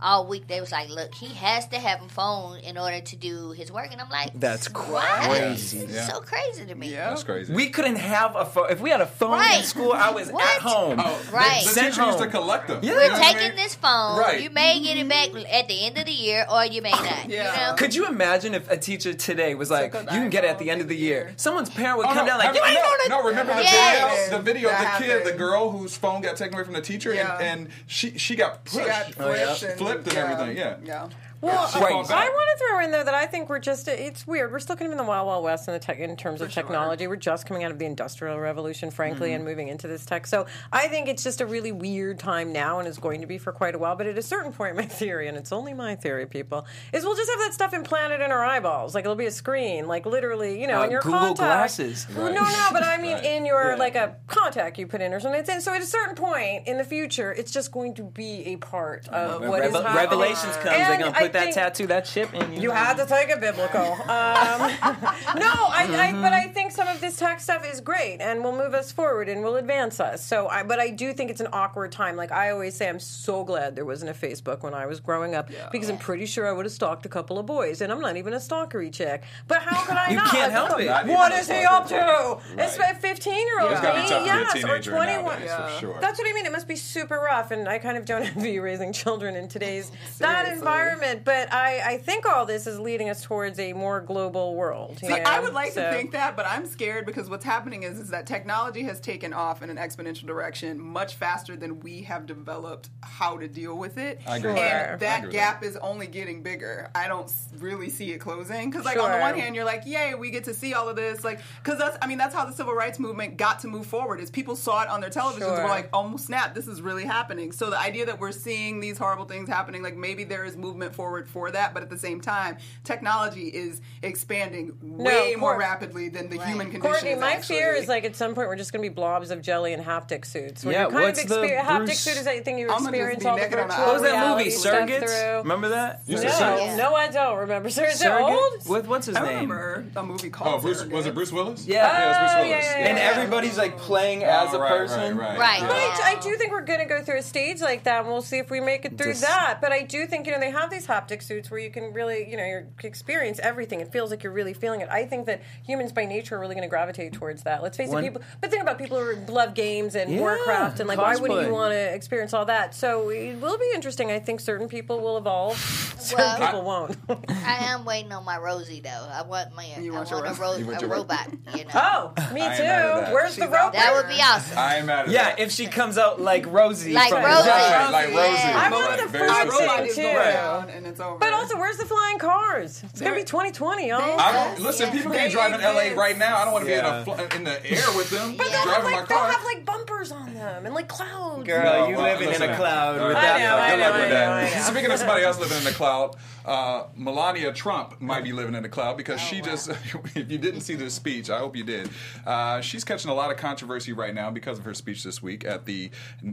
all week they was like, look, he has to have a phone in order to do his work. And I'm like, that's crazy. It's yeah. so crazy to me. Yeah. That's crazy. We couldn't have a phone. If we had a phone right. in school, I was what? at home. Oh, right. The teacher used to collect them. Yeah. We're you know taking I mean? this phone. Right. You may get it back at the end of the year, or you may not. yeah. You know? Could you imagine if a teacher today was like, so you can get it at the end of the year. Someone's parent would oh, come no, down like, you ain't going to... No, remember the yes. video, the, video of the kid, happened. the girl whose phone got taken away from the teacher, yeah. and, and she, she got pushed. She got pushed. Oh, yeah. and Flipped and yeah. everything, yeah. yeah. Well, right. I want to throw in there that I think we're just, it's weird. We're still kind of in the Wild Wild West in, the tech, in terms For of technology. Sure. We're just coming out of the Industrial Revolution, frankly, mm-hmm. and moving into this tech. So I think it's just a really weird time now and is going to be for quite a while. But at a certain point, my theory, and it's only my theory, people, is we'll just have that stuff implanted in our eyeballs. Like, it'll be a screen, like literally, you know, uh, in your Google contact. Google Glasses. Right. No, no, but I mean right. in your, yeah. like a contact you put in or something. It's in. So at a certain point in the future, it's just going to be a part of oh, what revel- is happening. Revelations comes, and they're going to put that tattoo, that chip in you. You had to take it biblical. Um, no, I, mm-hmm. I. But I think some of this tax stuff is great and will move us forward and will advance us. So, I, but I do think it's an awkward time. Like I always say, I'm so glad there wasn't a Facebook when I was growing up yeah. because I'm pretty sure I would have stalked a couple of boys, and I'm not even a stalkery chick. But how could I you not? You can't help it. Not what is he up to? Right. It's a fifteen-year-old. Yeah. It's got to be tough to be a teenager nowadays, yeah. for sure. That's what I mean. It must be super rough, and I kind of don't envy raising children in today's that environment. But I, I think all this is leading us towards a more global world. See, know? I would like so. to think that, but I'm scared because what's happening is, is that technology has taken off in an exponential direction much faster than we have developed how to deal with it. I agree. And that I agree gap that. is only getting bigger. I don't really see it closing because, like, sure. on the one hand, you're like, yay, we get to see all of this. Like, because that's, I mean, that's how the civil rights movement got to move forward is people saw it on their televisions sure. and were like, oh, snap, this is really happening. So the idea that we're seeing these horrible things happening, like, maybe there is movement forward for that, but at the same time, technology is expanding way no, more rapidly than the right. human condition. Courtney, my actually. fear is, like, at some point we're just going to be blobs of jelly and haptic suits. Yeah, kind what's of exper- the haptic Bruce... suit is that thing you I'm experience all the virtual reality. What was that movie, Surrogates? Remember that? No, yeah. no, I don't remember. Surrogates? Surrogates? What, what's his I name? I remember a movie called oh, Bruce, was it Bruce Willis? Yeah. Oh, yeah, it was Bruce Willis. Yeah, yeah, yeah. And everybody's, like, playing oh, as a right, person. Right. right. right. Yeah. I do think we're going to go through a stage like that, and we'll see if we make it through Dis- that. But I do think, you know, they have these haptic suits where you can really, you know, you experience everything. It feels like you're really feeling it. I think that humans by nature are really going to gravitate towards that. Let's face One, it, people. But think about people who love games and yeah, Warcraft, and like, cosplay. Why wouldn't you want to experience all that? So it will be interesting. I think certain people will evolve. Certain well, people I, won't. I am waiting on my Rosie though. I want my. You I want, want a, ro- you want a robot. You know. Oh, me too. Where's She's the robot? That would be awesome. I am out of yeah, that. Yeah, if she comes out like Rosie. Like from Rosie. Right, like Rosie. Yeah. I remember the first thing, too. Right. And it's over. But also, where's the flying cars? It's going to be twenty twenty, y'all. I don't, listen, yeah. people can be driving L A right now. I don't want to yeah. be in, a fl- in the air with them. But yeah. driving like, my car. They'll have, like, bumpers on them and, like, clouds. Girl, no, you well, living in a cloud right. with that. I know, I know, I know, I know. Speaking of somebody else living in a cloud, uh, Melania Trump might be living in a cloud because oh, she wow. just, if you didn't see this speech, I hope you did, uh, she's catching a lot of controversy right now because of her speech this week at the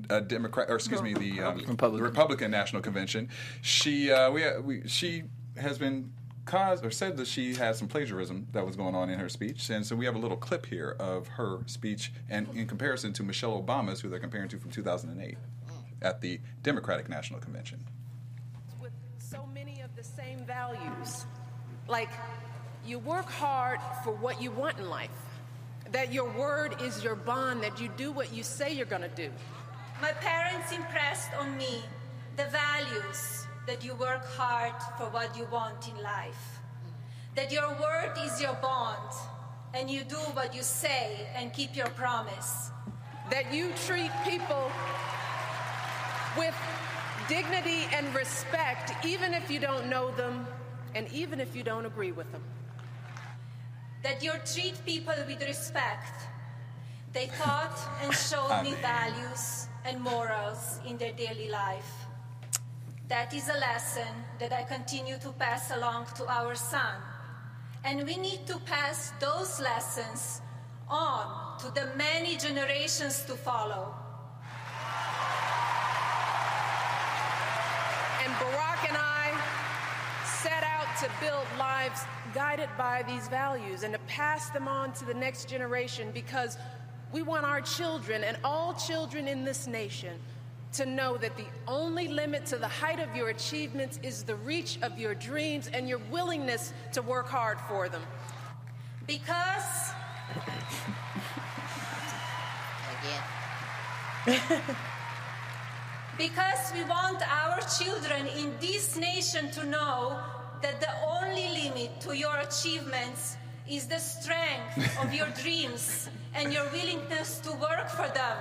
uh, Democrat, or excuse me, the um, Republican. Republican National Convention. She, uh, we, we, she has been caused or said that she had some plagiarism that was going on in her speech, and so we have a little clip here of her speech, and in comparison to Michelle Obama's, who they're comparing to from two thousand eight at the Democratic National Convention. With so many of the same values, like you work hard for what you want in life. That your word is your bond, that you do what you say you're going to do. My parents impressed on me the values that you work hard for what you want in life, that your word is your bond, and you do what you say and keep your promise. That you treat people with dignity and respect, even if you don't know them and even if you don't agree with them. That you treat people with respect. They taught and showed I mean. me values and morals in their daily life. That is a lesson that I continue to pass along to our son. And we need to pass those lessons on to the many generations to follow. And Barack and I set out to build lives guided by these values and to pass them on to the next generation, because we want our children and all children in this nation to know that the only limit to the height of your achievements is the reach of your dreams and your willingness to work hard for them. Because... Again. Because we want our children in this nation to know that the only limit to your achievements is the strength of your dreams and your willingness to work for them.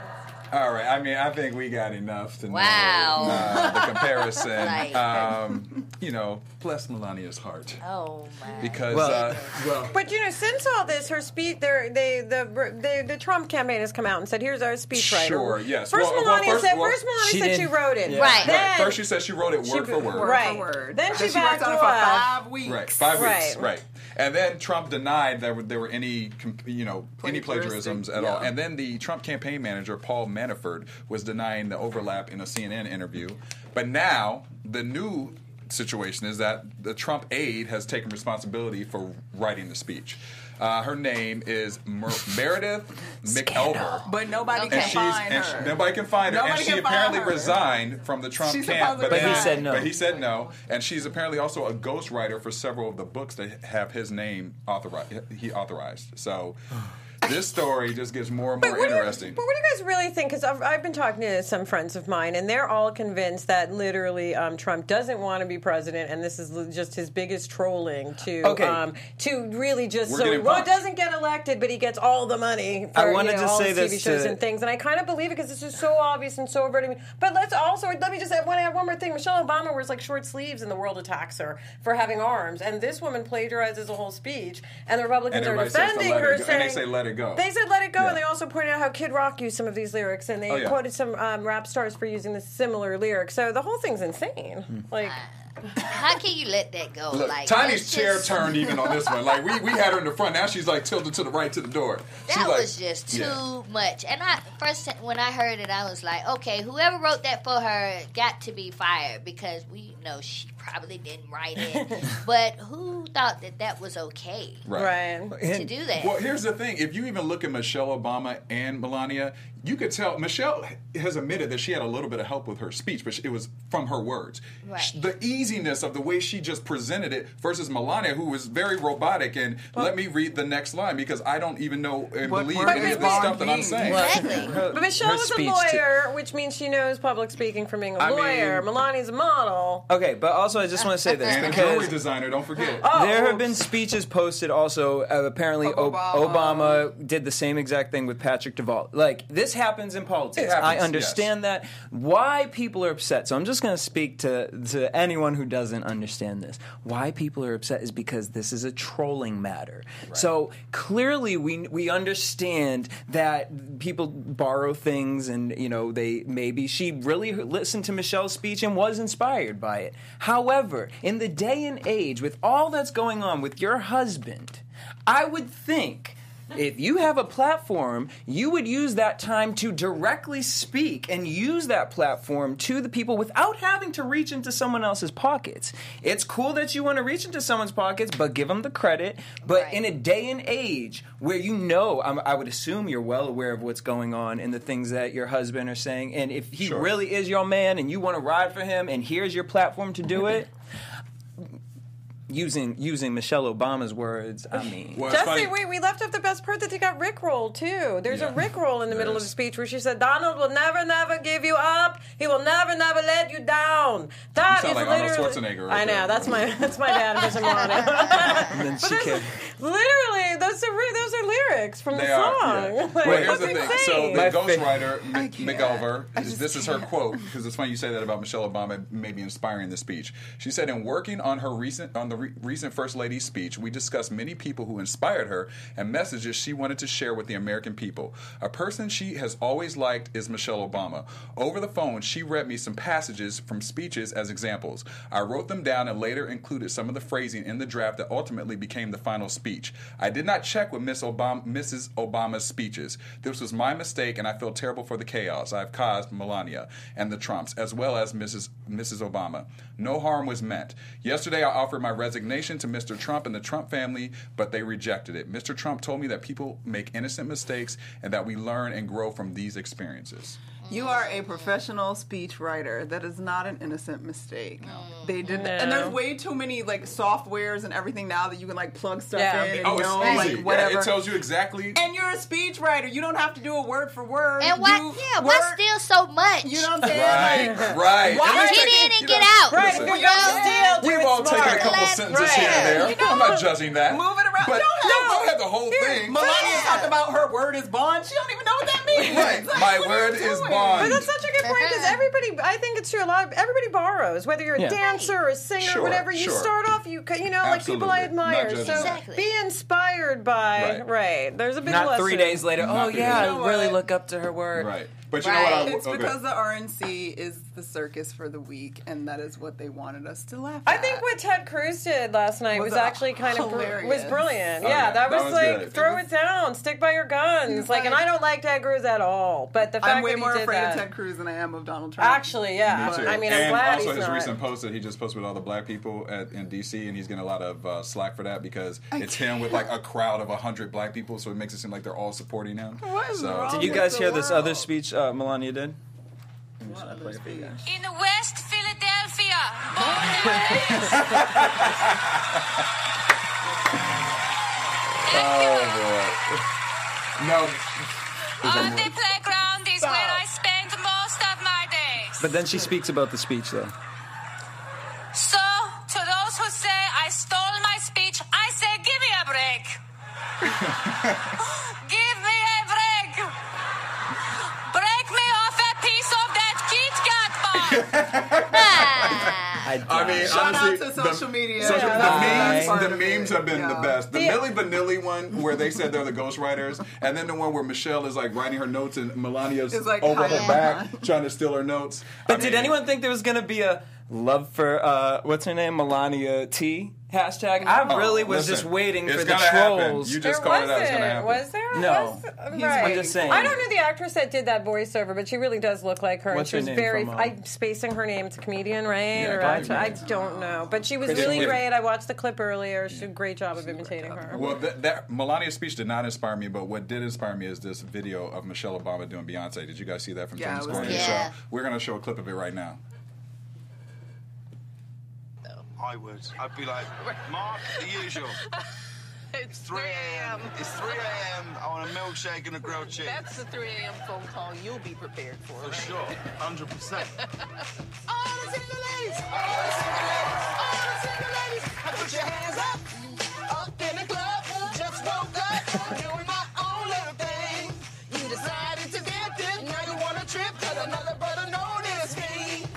All right. I mean, I think we got enough to wow. know uh, the comparison. Right. Um, you know, bless Melania's heart. Oh, my. Because, well, uh, well. But, you know, since all this, her speech, they, the, the the Trump campaign has come out and said, here's our speechwriter. Sure, yes. First, well, Melania, well, first, said, well, first Melania she said she wrote it. Yeah. Right. Then, right. First, she said she wrote it word she, for word. Right. For word. Then she, she backed on it for five weeks. Right. Five right. weeks. Right. And then Trump denied that there were any, you know, any plagiarisms at yeah. all. And then the Trump campaign manager, Paul Manaford, was denying the overlap in a C N N interview. But now the new situation is that the Trump aide has taken responsibility for writing the speech. Uh, her name is Mer- Meredith McElver. But nobody okay. can find her. She, nobody can find her. Nobody and she apparently her. resigned from the Trump she's camp. But, but he said no. But he said no. And she's apparently also a ghostwriter for several of the books that have his name authorized. He authorized. So... This story just gets more and more but interesting. You, but what do you guys really think? Because I've, I've been talking to some friends of mine, and they're all convinced that literally um, Trump doesn't want to be president, and this is just his biggest trolling to okay. um, to really just We're so well, doesn't get elected, but he gets all the money for I wanted you know, to all say the T V shows to... and things. And I kind of believe it because it's just so obvious and so overt. I mean, but let's also let me just add one, add one more thing. Michelle Obama wears like short sleeves, and the world attacks her for having arms, and this woman plagiarizes a whole speech, and the Republicans and are defending her, go. saying. And they say let it Go. They said let it go, yeah. and they also pointed out how Kid Rock used some of these lyrics, and they oh, yeah. quoted some um, rap stars for using the similar lyrics. So the whole thing's insane. Mm. Like, uh, how can you let that go? Look, like, Tiny's chair just... turned even on this one. Like, we, we had her in the front. Now she's, like, tilted to the right to the door. She's that like, was just too yeah. much. And I first, when I heard it, I was like, okay, whoever wrote that for her got to be fired because we know she probably didn't write it. But who thought that that was okay right. Right. to do that? Well, here's the thing. If you even look at Michelle Obama and Melania, you could tell Michelle has admitted that she had a little bit of help with her speech, but it was from her words. Right. The easiness of the way she just presented it versus Melania, who was very robotic and well, let me read the next line because I don't even know and what, believe any of the stuff that I'm saying. Exactly. Her, but Michelle is a lawyer, too. Which means she knows public speaking from being a I lawyer. Mean, Melania's a model. Okay, but also I just want to say this. And a jewelry designer, don't forget. Oh, there have been speeches posted also. Uh, apparently Obama. Obama did the same exact thing with Patrick DeVault. Like, this happens in politics. Happens, I understand yes. that. Why people are upset. So I'm just going to speak to to anyone who doesn't understand this. Why people are upset is because this is a trolling matter. Right. So clearly we we understand that people borrow things and, you know, they maybe she really listened to Michelle's speech and was inspired by it. How However, in the day and age, with all that's going on with your husband, I would think if you have a platform, you would use that time to directly speak and use that platform to the people without having to reach into someone else's pockets. It's cool that you want to reach into someone's pockets, but give them the credit. But right. in a day and age where you know, I'm, I would assume you're well aware of what's going on and the things that your husband are saying. And if he sure. really is your man and you want to ride for him and here's your platform to do it. Using using Michelle Obama's words, I mean... Well, Jesse, wait, we left off the best part that they got rickrolled, too. There's yeah. a rickroll in the yes. middle of the speech where she said, Donald will never, never give you up. He will never, never let you down. That you sound is like Arnold Schwarzenegger. Right I know. There. That's my that's my dad. And then she came. Literally, those are, those are lyrics from they the are, song. Yeah. Like, well, here's the thing. So the ghostwriter, McElver, this is her quote, because it's funny you say that about Michelle Obama maybe inspiring the speech. She said, in working on her recent... on the recent First Lady's speech, we discussed many people who inspired her and messages she wanted to share with the American people. A person she has always liked is Michelle Obama. Over the phone, she read me some passages from speeches as examples. I wrote them down and later included some of the phrasing in the draft that ultimately became the final speech. I did not check with Miss Obama, Missus Obama's speeches. This was my mistake, and I feel terrible for the chaos I've caused Melania and the Trumps, as well as Missus Missus Obama. No harm was meant. Yesterday, I offered my resignation to Mister Trump and the Trump family, but they rejected it. Mister Trump told me that people make innocent mistakes and that we learn and grow from these experiences. You are a professional speech writer. That is not an innocent mistake. No. They didn't. No. And there's way too many like softwares and everything now that you can like plug stuff yeah. in and oh, know like whatever. Yeah, it tells you exactly. And you're a speech writer. You don't have to do a word for word. And why? You yeah, why steal so much? You know what I'm saying? Right, right. Why get in and get out? Right. Listen, you know, we've all smart. taken a couple Let's, sentences right. here and there. You know, I'm not judging that. Move it around. But don't, don't, don't have the whole here, thing. Melania's talking about her word is bond. She don't even know what that means. Right. Like, my word is bond. But that's such a good point because everybody, I think it's true. A lot of everybody borrows, whether you're a yeah. dancer or a singer, sure, whatever. You sure. start off, you you know, Absolutely. like people I admire. So exactly. be inspired by. Right. right. There's a big. Not lesson. Three days later. Not oh yeah, I really days. look up to her work. Right. But you right. know what? I, it's okay. because the R N C is the circus for the weak, and that is what they wanted us to laugh at. I think what Ted Cruz did last night was, was actually kind hilarious. of was brilliant. Oh, yeah, yeah, that, that was, was like good. throw it, was, it down, stick by your guns. Like, like, and I don't like Ted Cruz at all. But the fact I'm way that he more did afraid that, of Ted Cruz than I am of Donald Trump. Actually, yeah. Me too. I mean, and I'm glad also he's his not. recent post that he just posted with all the black people at, in D C, and he's getting a lot of uh, slack for that because I it's can't. him with like a crowd of a hundred black people, so it makes it seem like they're all supporting him. What is wrong? Did you guys hear this other speech? Uh, Melania did. In the West Philadelphia, born and raised. Oh, no. On the playground is Stop. where I spend most of my days. But then she speaks about the speech, though. So, to those who say I stole my speech, I say, give me a break. Give me a break. I, I mean, shout honestly, out to social the, media. Social, yeah, the memes, the memes have been yeah. the best. The yeah. Milli Vanilli one where they said they're the ghostwriters, and then the one where Michelle is like writing her notes and Melania's like, over her back trying to steal her notes. But I mean, did anyone think there was going to be a love for uh, what's her name, Melania T? Hashtag. I really oh, was listen, just waiting for the trolls. Happen. You just called it out. It's gonna happen. Was there? No. Was, right. I'm just saying. I don't know the actress that did that voiceover, but she really does look like her. What's and she her was name very. From, um, I'm spacing her name. It's a comedian, right? Yeah, or actually, I don't know. But she was Christian really Siriano. great. I watched the clip earlier. She did a great job of imitating her. Well, that, that Melania's speech did not inspire me, but what did inspire me is this video of Michelle Obama doing Beyonce. Did you guys see that from James yeah, Corner? Yeah. So we're gonna show a clip of it right now. I would. I'd be like, Mark, the usual. It's three a.m. It's three a.m. I want a milkshake and a grilled cheese. That's the three a.m. phone call you'll be prepared for. For right? sure. one hundred percent. All the single ladies! All the single ladies! All the single ladies! Put your hands up! Up in the club! Just woke up! Doing my own little thing! You decided to dip it! Now you want a trip to another brother known as me!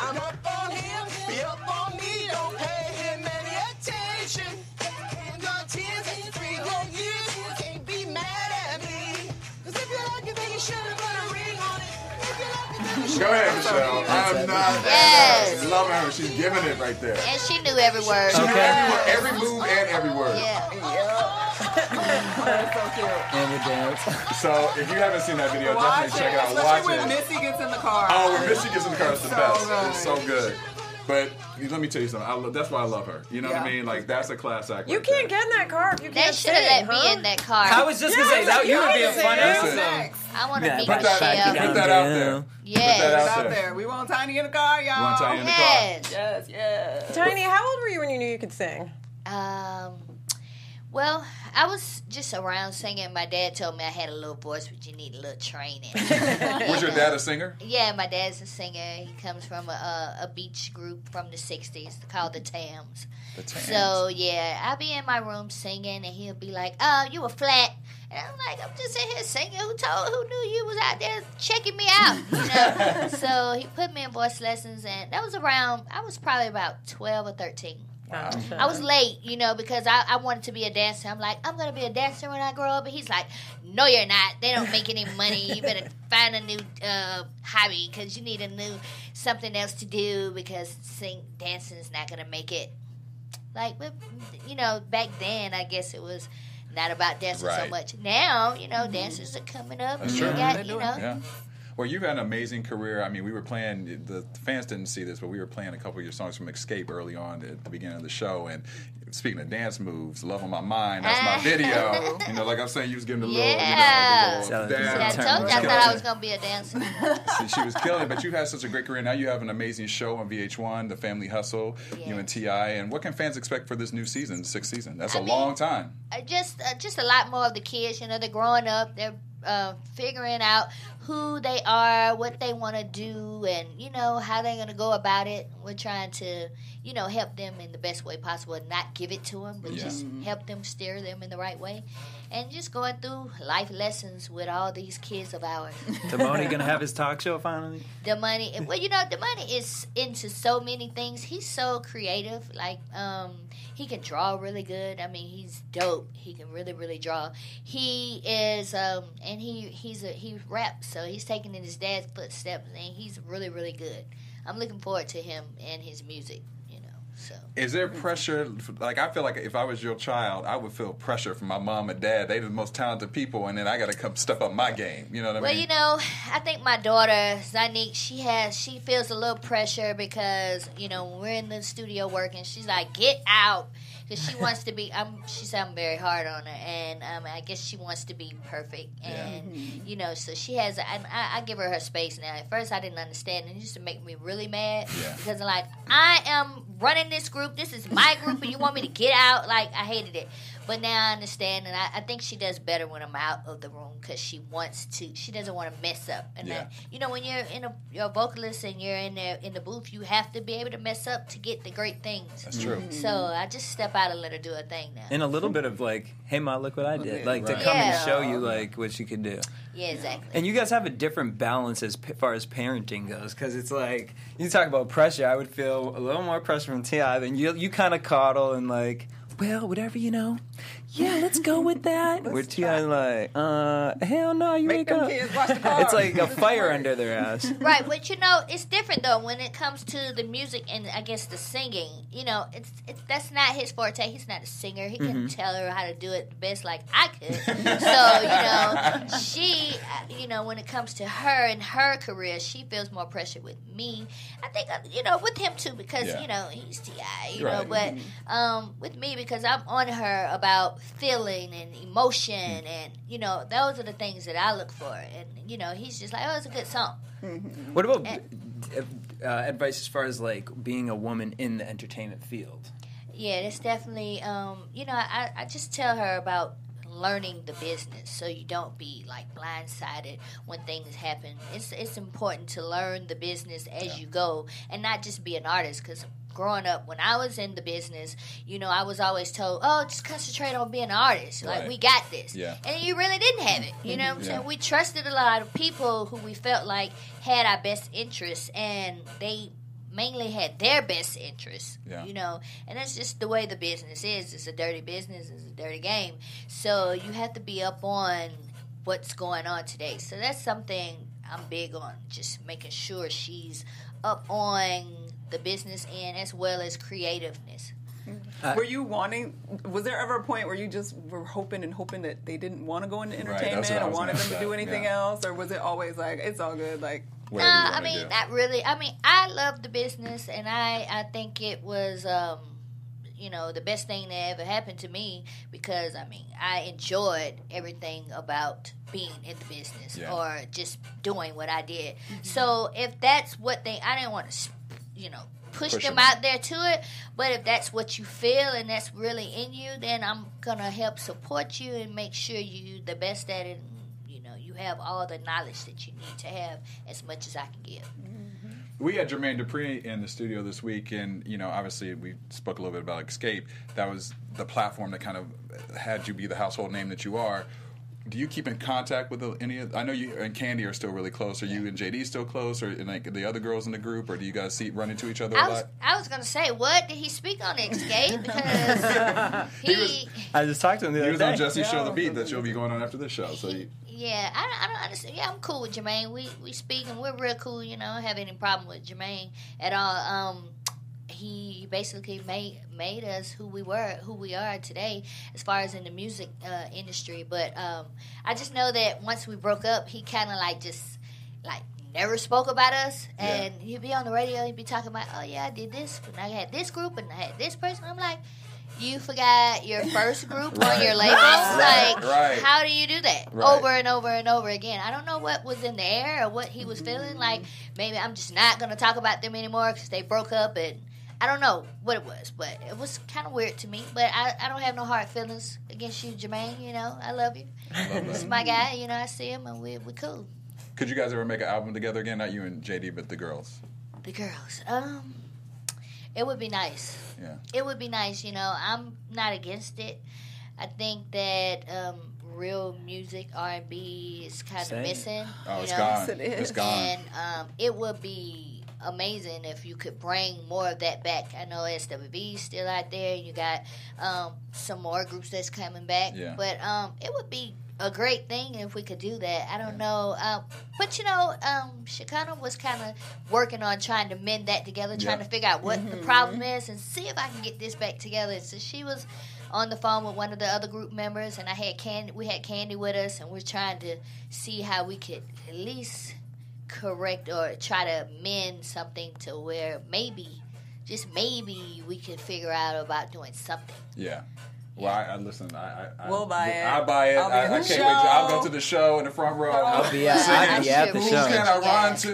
I'm up on him! Be up on me! Don't pay him any attention. And your tears in three long years, you can't be mad at me. Because if you like it, then you should have put a ring on it. If you like it, then you should have put a ring on it. Go ahead, Michelle. I'm not. Yes. I love her. She's giving it right there. And she knew every word. She knew okay. every, every move and every word. Yeah. yeah. Oh, that's so cute. And the dance. So if you haven't seen that video, watch definitely it. check it out. Especially watch when it. when Missy gets in the car. Oh, when Missy gets in the car, it's the so best. Good. It's so good. But let me tell you something. I lo- that's why I love her. You know yeah. what I mean? Like, that's a class act. You right can't there. get in that car if you can't sing. They should have let huh? me in that car. I was just yeah, going to say, that you would be a fun episode. I want to yeah, meet Michelle. Put that, put that out there. Yes. Put that out there. there. We want Tiny in the car, y'all. We want Tiny in the yes. car. Yes, yes. Tiny, how old were you when you knew you could sing? Um... Well, I was just around singing. My dad told me I had a little voice, but you need a little training. Was your dad a singer? Yeah, my dad's a singer. He comes from a, a beach group from the sixties called the Tams. The Tams. So, yeah, I'll be in my room singing, and he'll be like, oh, you were flat. And I'm like, I'm just in here singing. Who told, who knew you was out there checking me out? You know? So he put me in voice lessons, and that was around, I was probably about twelve or thirteen. Wow. I was late, you know, because I, I wanted to be a dancer. I'm like, I'm going to be a dancer when I grow up. And he's like, no, you're not. They don't make any money. You better find a new uh, hobby because you need a new something else to do because sing dancing is not going to make it. Like, you know, back then, I guess it was not about dancing right. so much. Now, you know, mm-hmm. dancers are coming up. That's and true. You got, you know. Yeah. Well, you've had an amazing career. I mean, we were playing, the fans didn't see this, but we were playing a couple of your songs from Xscape early on at the beginning of the show. And speaking of dance moves, Love on My Mind, that's my video. You know, like I was saying, you was giving a little, yeah. you know, little dance. I told you I thought I was going to be a dancer. See, she was killing it, but you've had such a great career. Now you have an amazing show on V H one, The Family Hustle, yeah. you and T I And what can fans expect for this new season, sixth season? That's I a mean, long time. Just, uh, just a lot more of the kids. You know, they're growing up. They're Uh, figuring out who they are, what they want to do, and, you know, how they're going to go about it. We're trying to, you know, help them in the best way possible and not give it to them, but yeah. just help them steer them in the right way. and just going through life lessons with all these kids of ours. Damone gonna have his talk show finally? Damone, well, you know, Damone is into so many things. He's so creative. Like, um, he can draw really good. I mean, he's dope. He can really, really draw. He is, um, and he he's a, he raps. So he's taking in his dad's footsteps, and he's really, really good. I'm looking forward to him and his music. So. Is there pressure? Like, I feel like if I was your child, I would feel pressure from my mom and dad. They're the most talented people, and then I got to come step up my game. You know what I well, mean? Well, you know, I think my daughter, Zanique, she has, she feels a little pressure because, you know, when we're in the studio working, she's like, get out. Because she wants to be, I'm, she said I'm very hard on her, and um, I guess she wants to be perfect. And, yeah. you know, so she has, and I, I give her her space now. At first, I didn't understand, and it used to make me really mad. Yeah. Because, I'm like, I am running this group. This is my group, and you want me to get out? Like, I hated it. But now I understand, and I, I think she does better when I'm out of the room because she wants to, she doesn't want to mess up. And, yeah. like, you know, when you're, in a, you're a vocalist and you're in the, in the booth, you have to be able to mess up to get the great things. That's true. Mm-hmm. So I just step out and let her do her thing now. And a little bit of like, hey, Ma, look what I did. Okay, like right. to come yeah. and show you like what she can do. Yeah, exactly. And you guys have a different balance as p- far as parenting goes because it's like, you talk about pressure, I would feel a little more pressure from T I than you. You kind of coddle and like, well, whatever, you know. Yeah, let's go with that. We're T I like, uh, hell no, you Make ain't gonna. Kids watch the car. It's like a fire under their ass. Right, but you know, it's different though when it comes to the music and I guess the singing. You know, it's, it's that's not his forte. He's not a singer. He can mm-hmm. tell her how to do it the best, like I could. So you know, she, you know, when it comes to her and her career, she feels more pressure with me. I think you know with him too because yeah. you know he's T I. You right. know, but um, with me because I'm on her about feeling and emotion, and you know those are the things that I look for. And you know he's just like, oh, it's a good song. Mm-hmm. What about and, uh, advice as far as like being a woman in the entertainment field? Yeah, that's definitely. Um, you know, I, I just tell her about learning the business so you don't be like blindsided when things happen. It's it's important to learn the business as yeah. you go, and not just be an artist because. Growing up, when I was in the business, you know, I was always told, oh, just concentrate on being an artist. Like, right. we got this. Yeah. And you really didn't have it. You know what I'm yeah. saying? We trusted a lot of people who we felt like had our best interests, and they mainly had their best interests, yeah. you know. And that's just the way the business is. It's a dirty business. It's a dirty game. So you have to be up on what's going on today. So that's something I'm big on, just making sure she's up on the business end as well as creativeness. Uh, were you wanting, was there ever a point where you just were hoping and hoping that they didn't want to go into entertainment right, or wanted them to do anything yeah. else? Or was it always like, it's all good, like... No, uh, I mean, do. not really. I mean, I love the business, and I, I think it was, um, you know, the best thing that ever happened to me because, I mean, I enjoyed everything about being in the business yeah. or just doing what I did. Mm-hmm. So if that's what they, I didn't want to... you know, push, push them, them out there to it. But if that's what you feel and that's really in you, then I'm going to help support you and make sure you're the best at it. And, you know, you have all the knowledge that you need to have as much as I can give. Mm-hmm. We had Jermaine Dupri in the studio this week, and, you know, obviously we spoke a little bit about Xscape. That was the platform that kind of had you be the household name that you are. Do you keep in contact with any of... I know you and Candy are still really close. Are yeah. you and J D still close? Or and like the other girls in the group? Or do you guys see, run into each other I a was, lot? I was going to say, what? Did he speak on Xscape? Because he... he was, I just talked to him the other day. He was on Jesse's show, The Beat, that you'll be going on after this show. So you, Yeah, I don't, I don't understand. Yeah, I'm cool with Jermaine. We, we speak and we're real cool, you know. I don't have any problem with Jermaine at all. Um... He basically made made us who we were, who we are today, as far as in the music uh, industry. But um, I just know that once we broke up, he kind of like just like never spoke about us, and yeah. he'd be on the radio, he'd be talking about, oh yeah, I did this, and I had this group, and I had this person. I'm like, you forgot your first group right. on your label. Right. Like, right. how do you do that right. over and over and over again? I don't know what was in the air or what he was feeling. Mm-hmm. Like maybe I'm just not gonna talk about them anymore because they broke up and. I don't know what it was, but it was kind of weird to me. But I, I don't have no hard feelings against you, Jermaine. You know, I love you. I love this is my guy. You know, I see him, and we're, we're cool. Could you guys ever make an album together again? Not you and J D, but the girls. The girls. Um, it would be nice. Yeah. It would be nice. You know, I'm not against it. I think that um, real music, R and B is kind of missing. Oh, it's know? gone. It it's gone. And um, it would be amazing if you could bring more of that back. I know S W B's still out there. You got um, some more groups that's coming back. Yeah. But um, it would be a great thing if we could do that. I don't yeah. know. Um, but, you know, um, Shekana was kind of working on trying to mend that together, trying yeah. to figure out what mm-hmm. the problem is and see if I can get this back together. So she was on the phone with one of the other group members, and I had Candy. We had Candy with us, and we're trying to see how we could at least correct or try to amend something to where maybe, just maybe, we could figure out about doing something. Yeah. Well, I, I listen. I, I we'll buy it. I buy it. I, I can't show. wait. To, I'll go to the show in the front row. I'll be at, I'll be at the show. Who can I run to?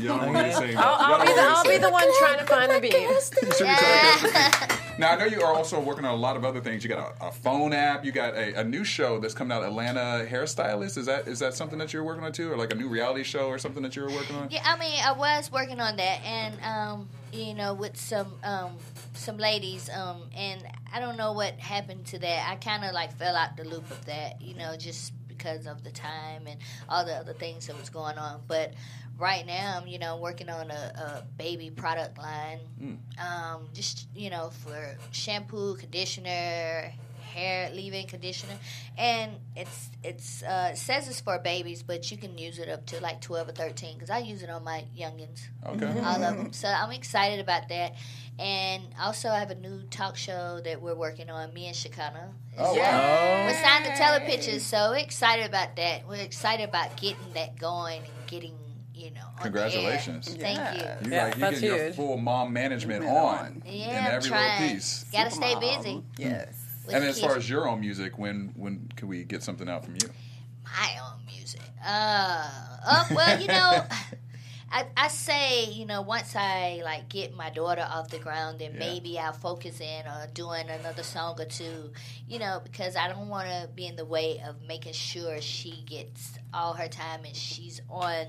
You don't want to say that. I'll, I'll, be, the, I'll be the one trying to find the beat. Yeah. Now I know you are also working on a lot of other things. You got a, a phone app. You got a, a new show that's coming out. Atlanta Hairstylist. Is that is that something that you're working on too, or like a new reality show or something that you were working on? Yeah, I mean, I was working on that, and um, you know, with some um, some ladies, um, and I don't know what happened to that. I kind of like fell out the loop of that, you know, just because of the time and all the other things that was going on. But right now, I'm, you know, working on a, a baby product line, mm. um, just, you know, for shampoo, conditioner, hair leave-in conditioner, and it's it's uh, it says it's for babies, but you can use it up to like twelve or thirteen. Because I use it on my youngins, okay, all of them. So I'm excited about that, and also I have a new talk show that we're working on. Me and Shekana. Oh wow! We signed the telepitches, so we're excited about that. We're excited about getting that going and getting. You know, congratulations! Yeah. Thank you. You yeah, like you get your full mom management on, yeah, in every trying. little piece. Gotta Super stay mom. busy. Yes. With and as kids. far as your own music, when when can we get something out from you? My own music. Uh, uh well, you know, I I say, you know, once I like get my daughter off the ground, then yeah. maybe I'll focus in on doing another song or two, you know, because I don't want to be in the way of making sure she gets all her time and she's on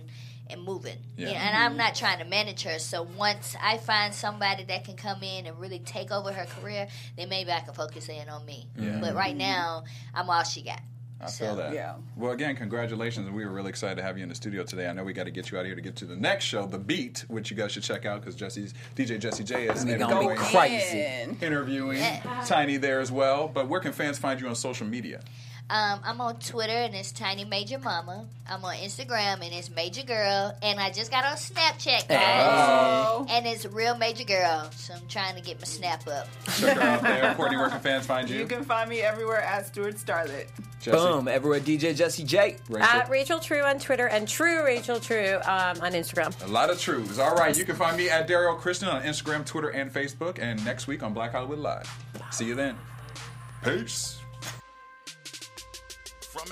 and moving. Yeah. You know, and I'm not trying to manage her. So once I find somebody that can come in and really take over her career, then maybe I can focus in on me. Yeah. But right now, I'm all she got. I so, feel that. Yeah. Well, again, congratulations. We were really excited to have you in the studio today. I know we got to get you out of here to get to the next show, The Beat, which you guys should check out because Jesse's D J Jesse J is going crazy interviewing yeah. Tiny there as well. But where can fans find you on social media? Um, I'm on Twitter, and it's Tiny Major Mama. I'm on Instagram, and it's Major Girl. And I just got on Snapchat, guys. Oh. And it's Real Major Girl. So I'm trying to get my snap up. Check her out there. Courtney, where can fans find you? You can find me everywhere at Stuart Starlet. Jessie. Boom. Everywhere D J Jesse J. Rachel. At Rachel True on Twitter and True Rachel True um, on Instagram. A lot of truths. All right. You can find me at Daryl Christian on Instagram, Twitter, and Facebook. And next week on Black Hollywood Live. See you then. Peace. From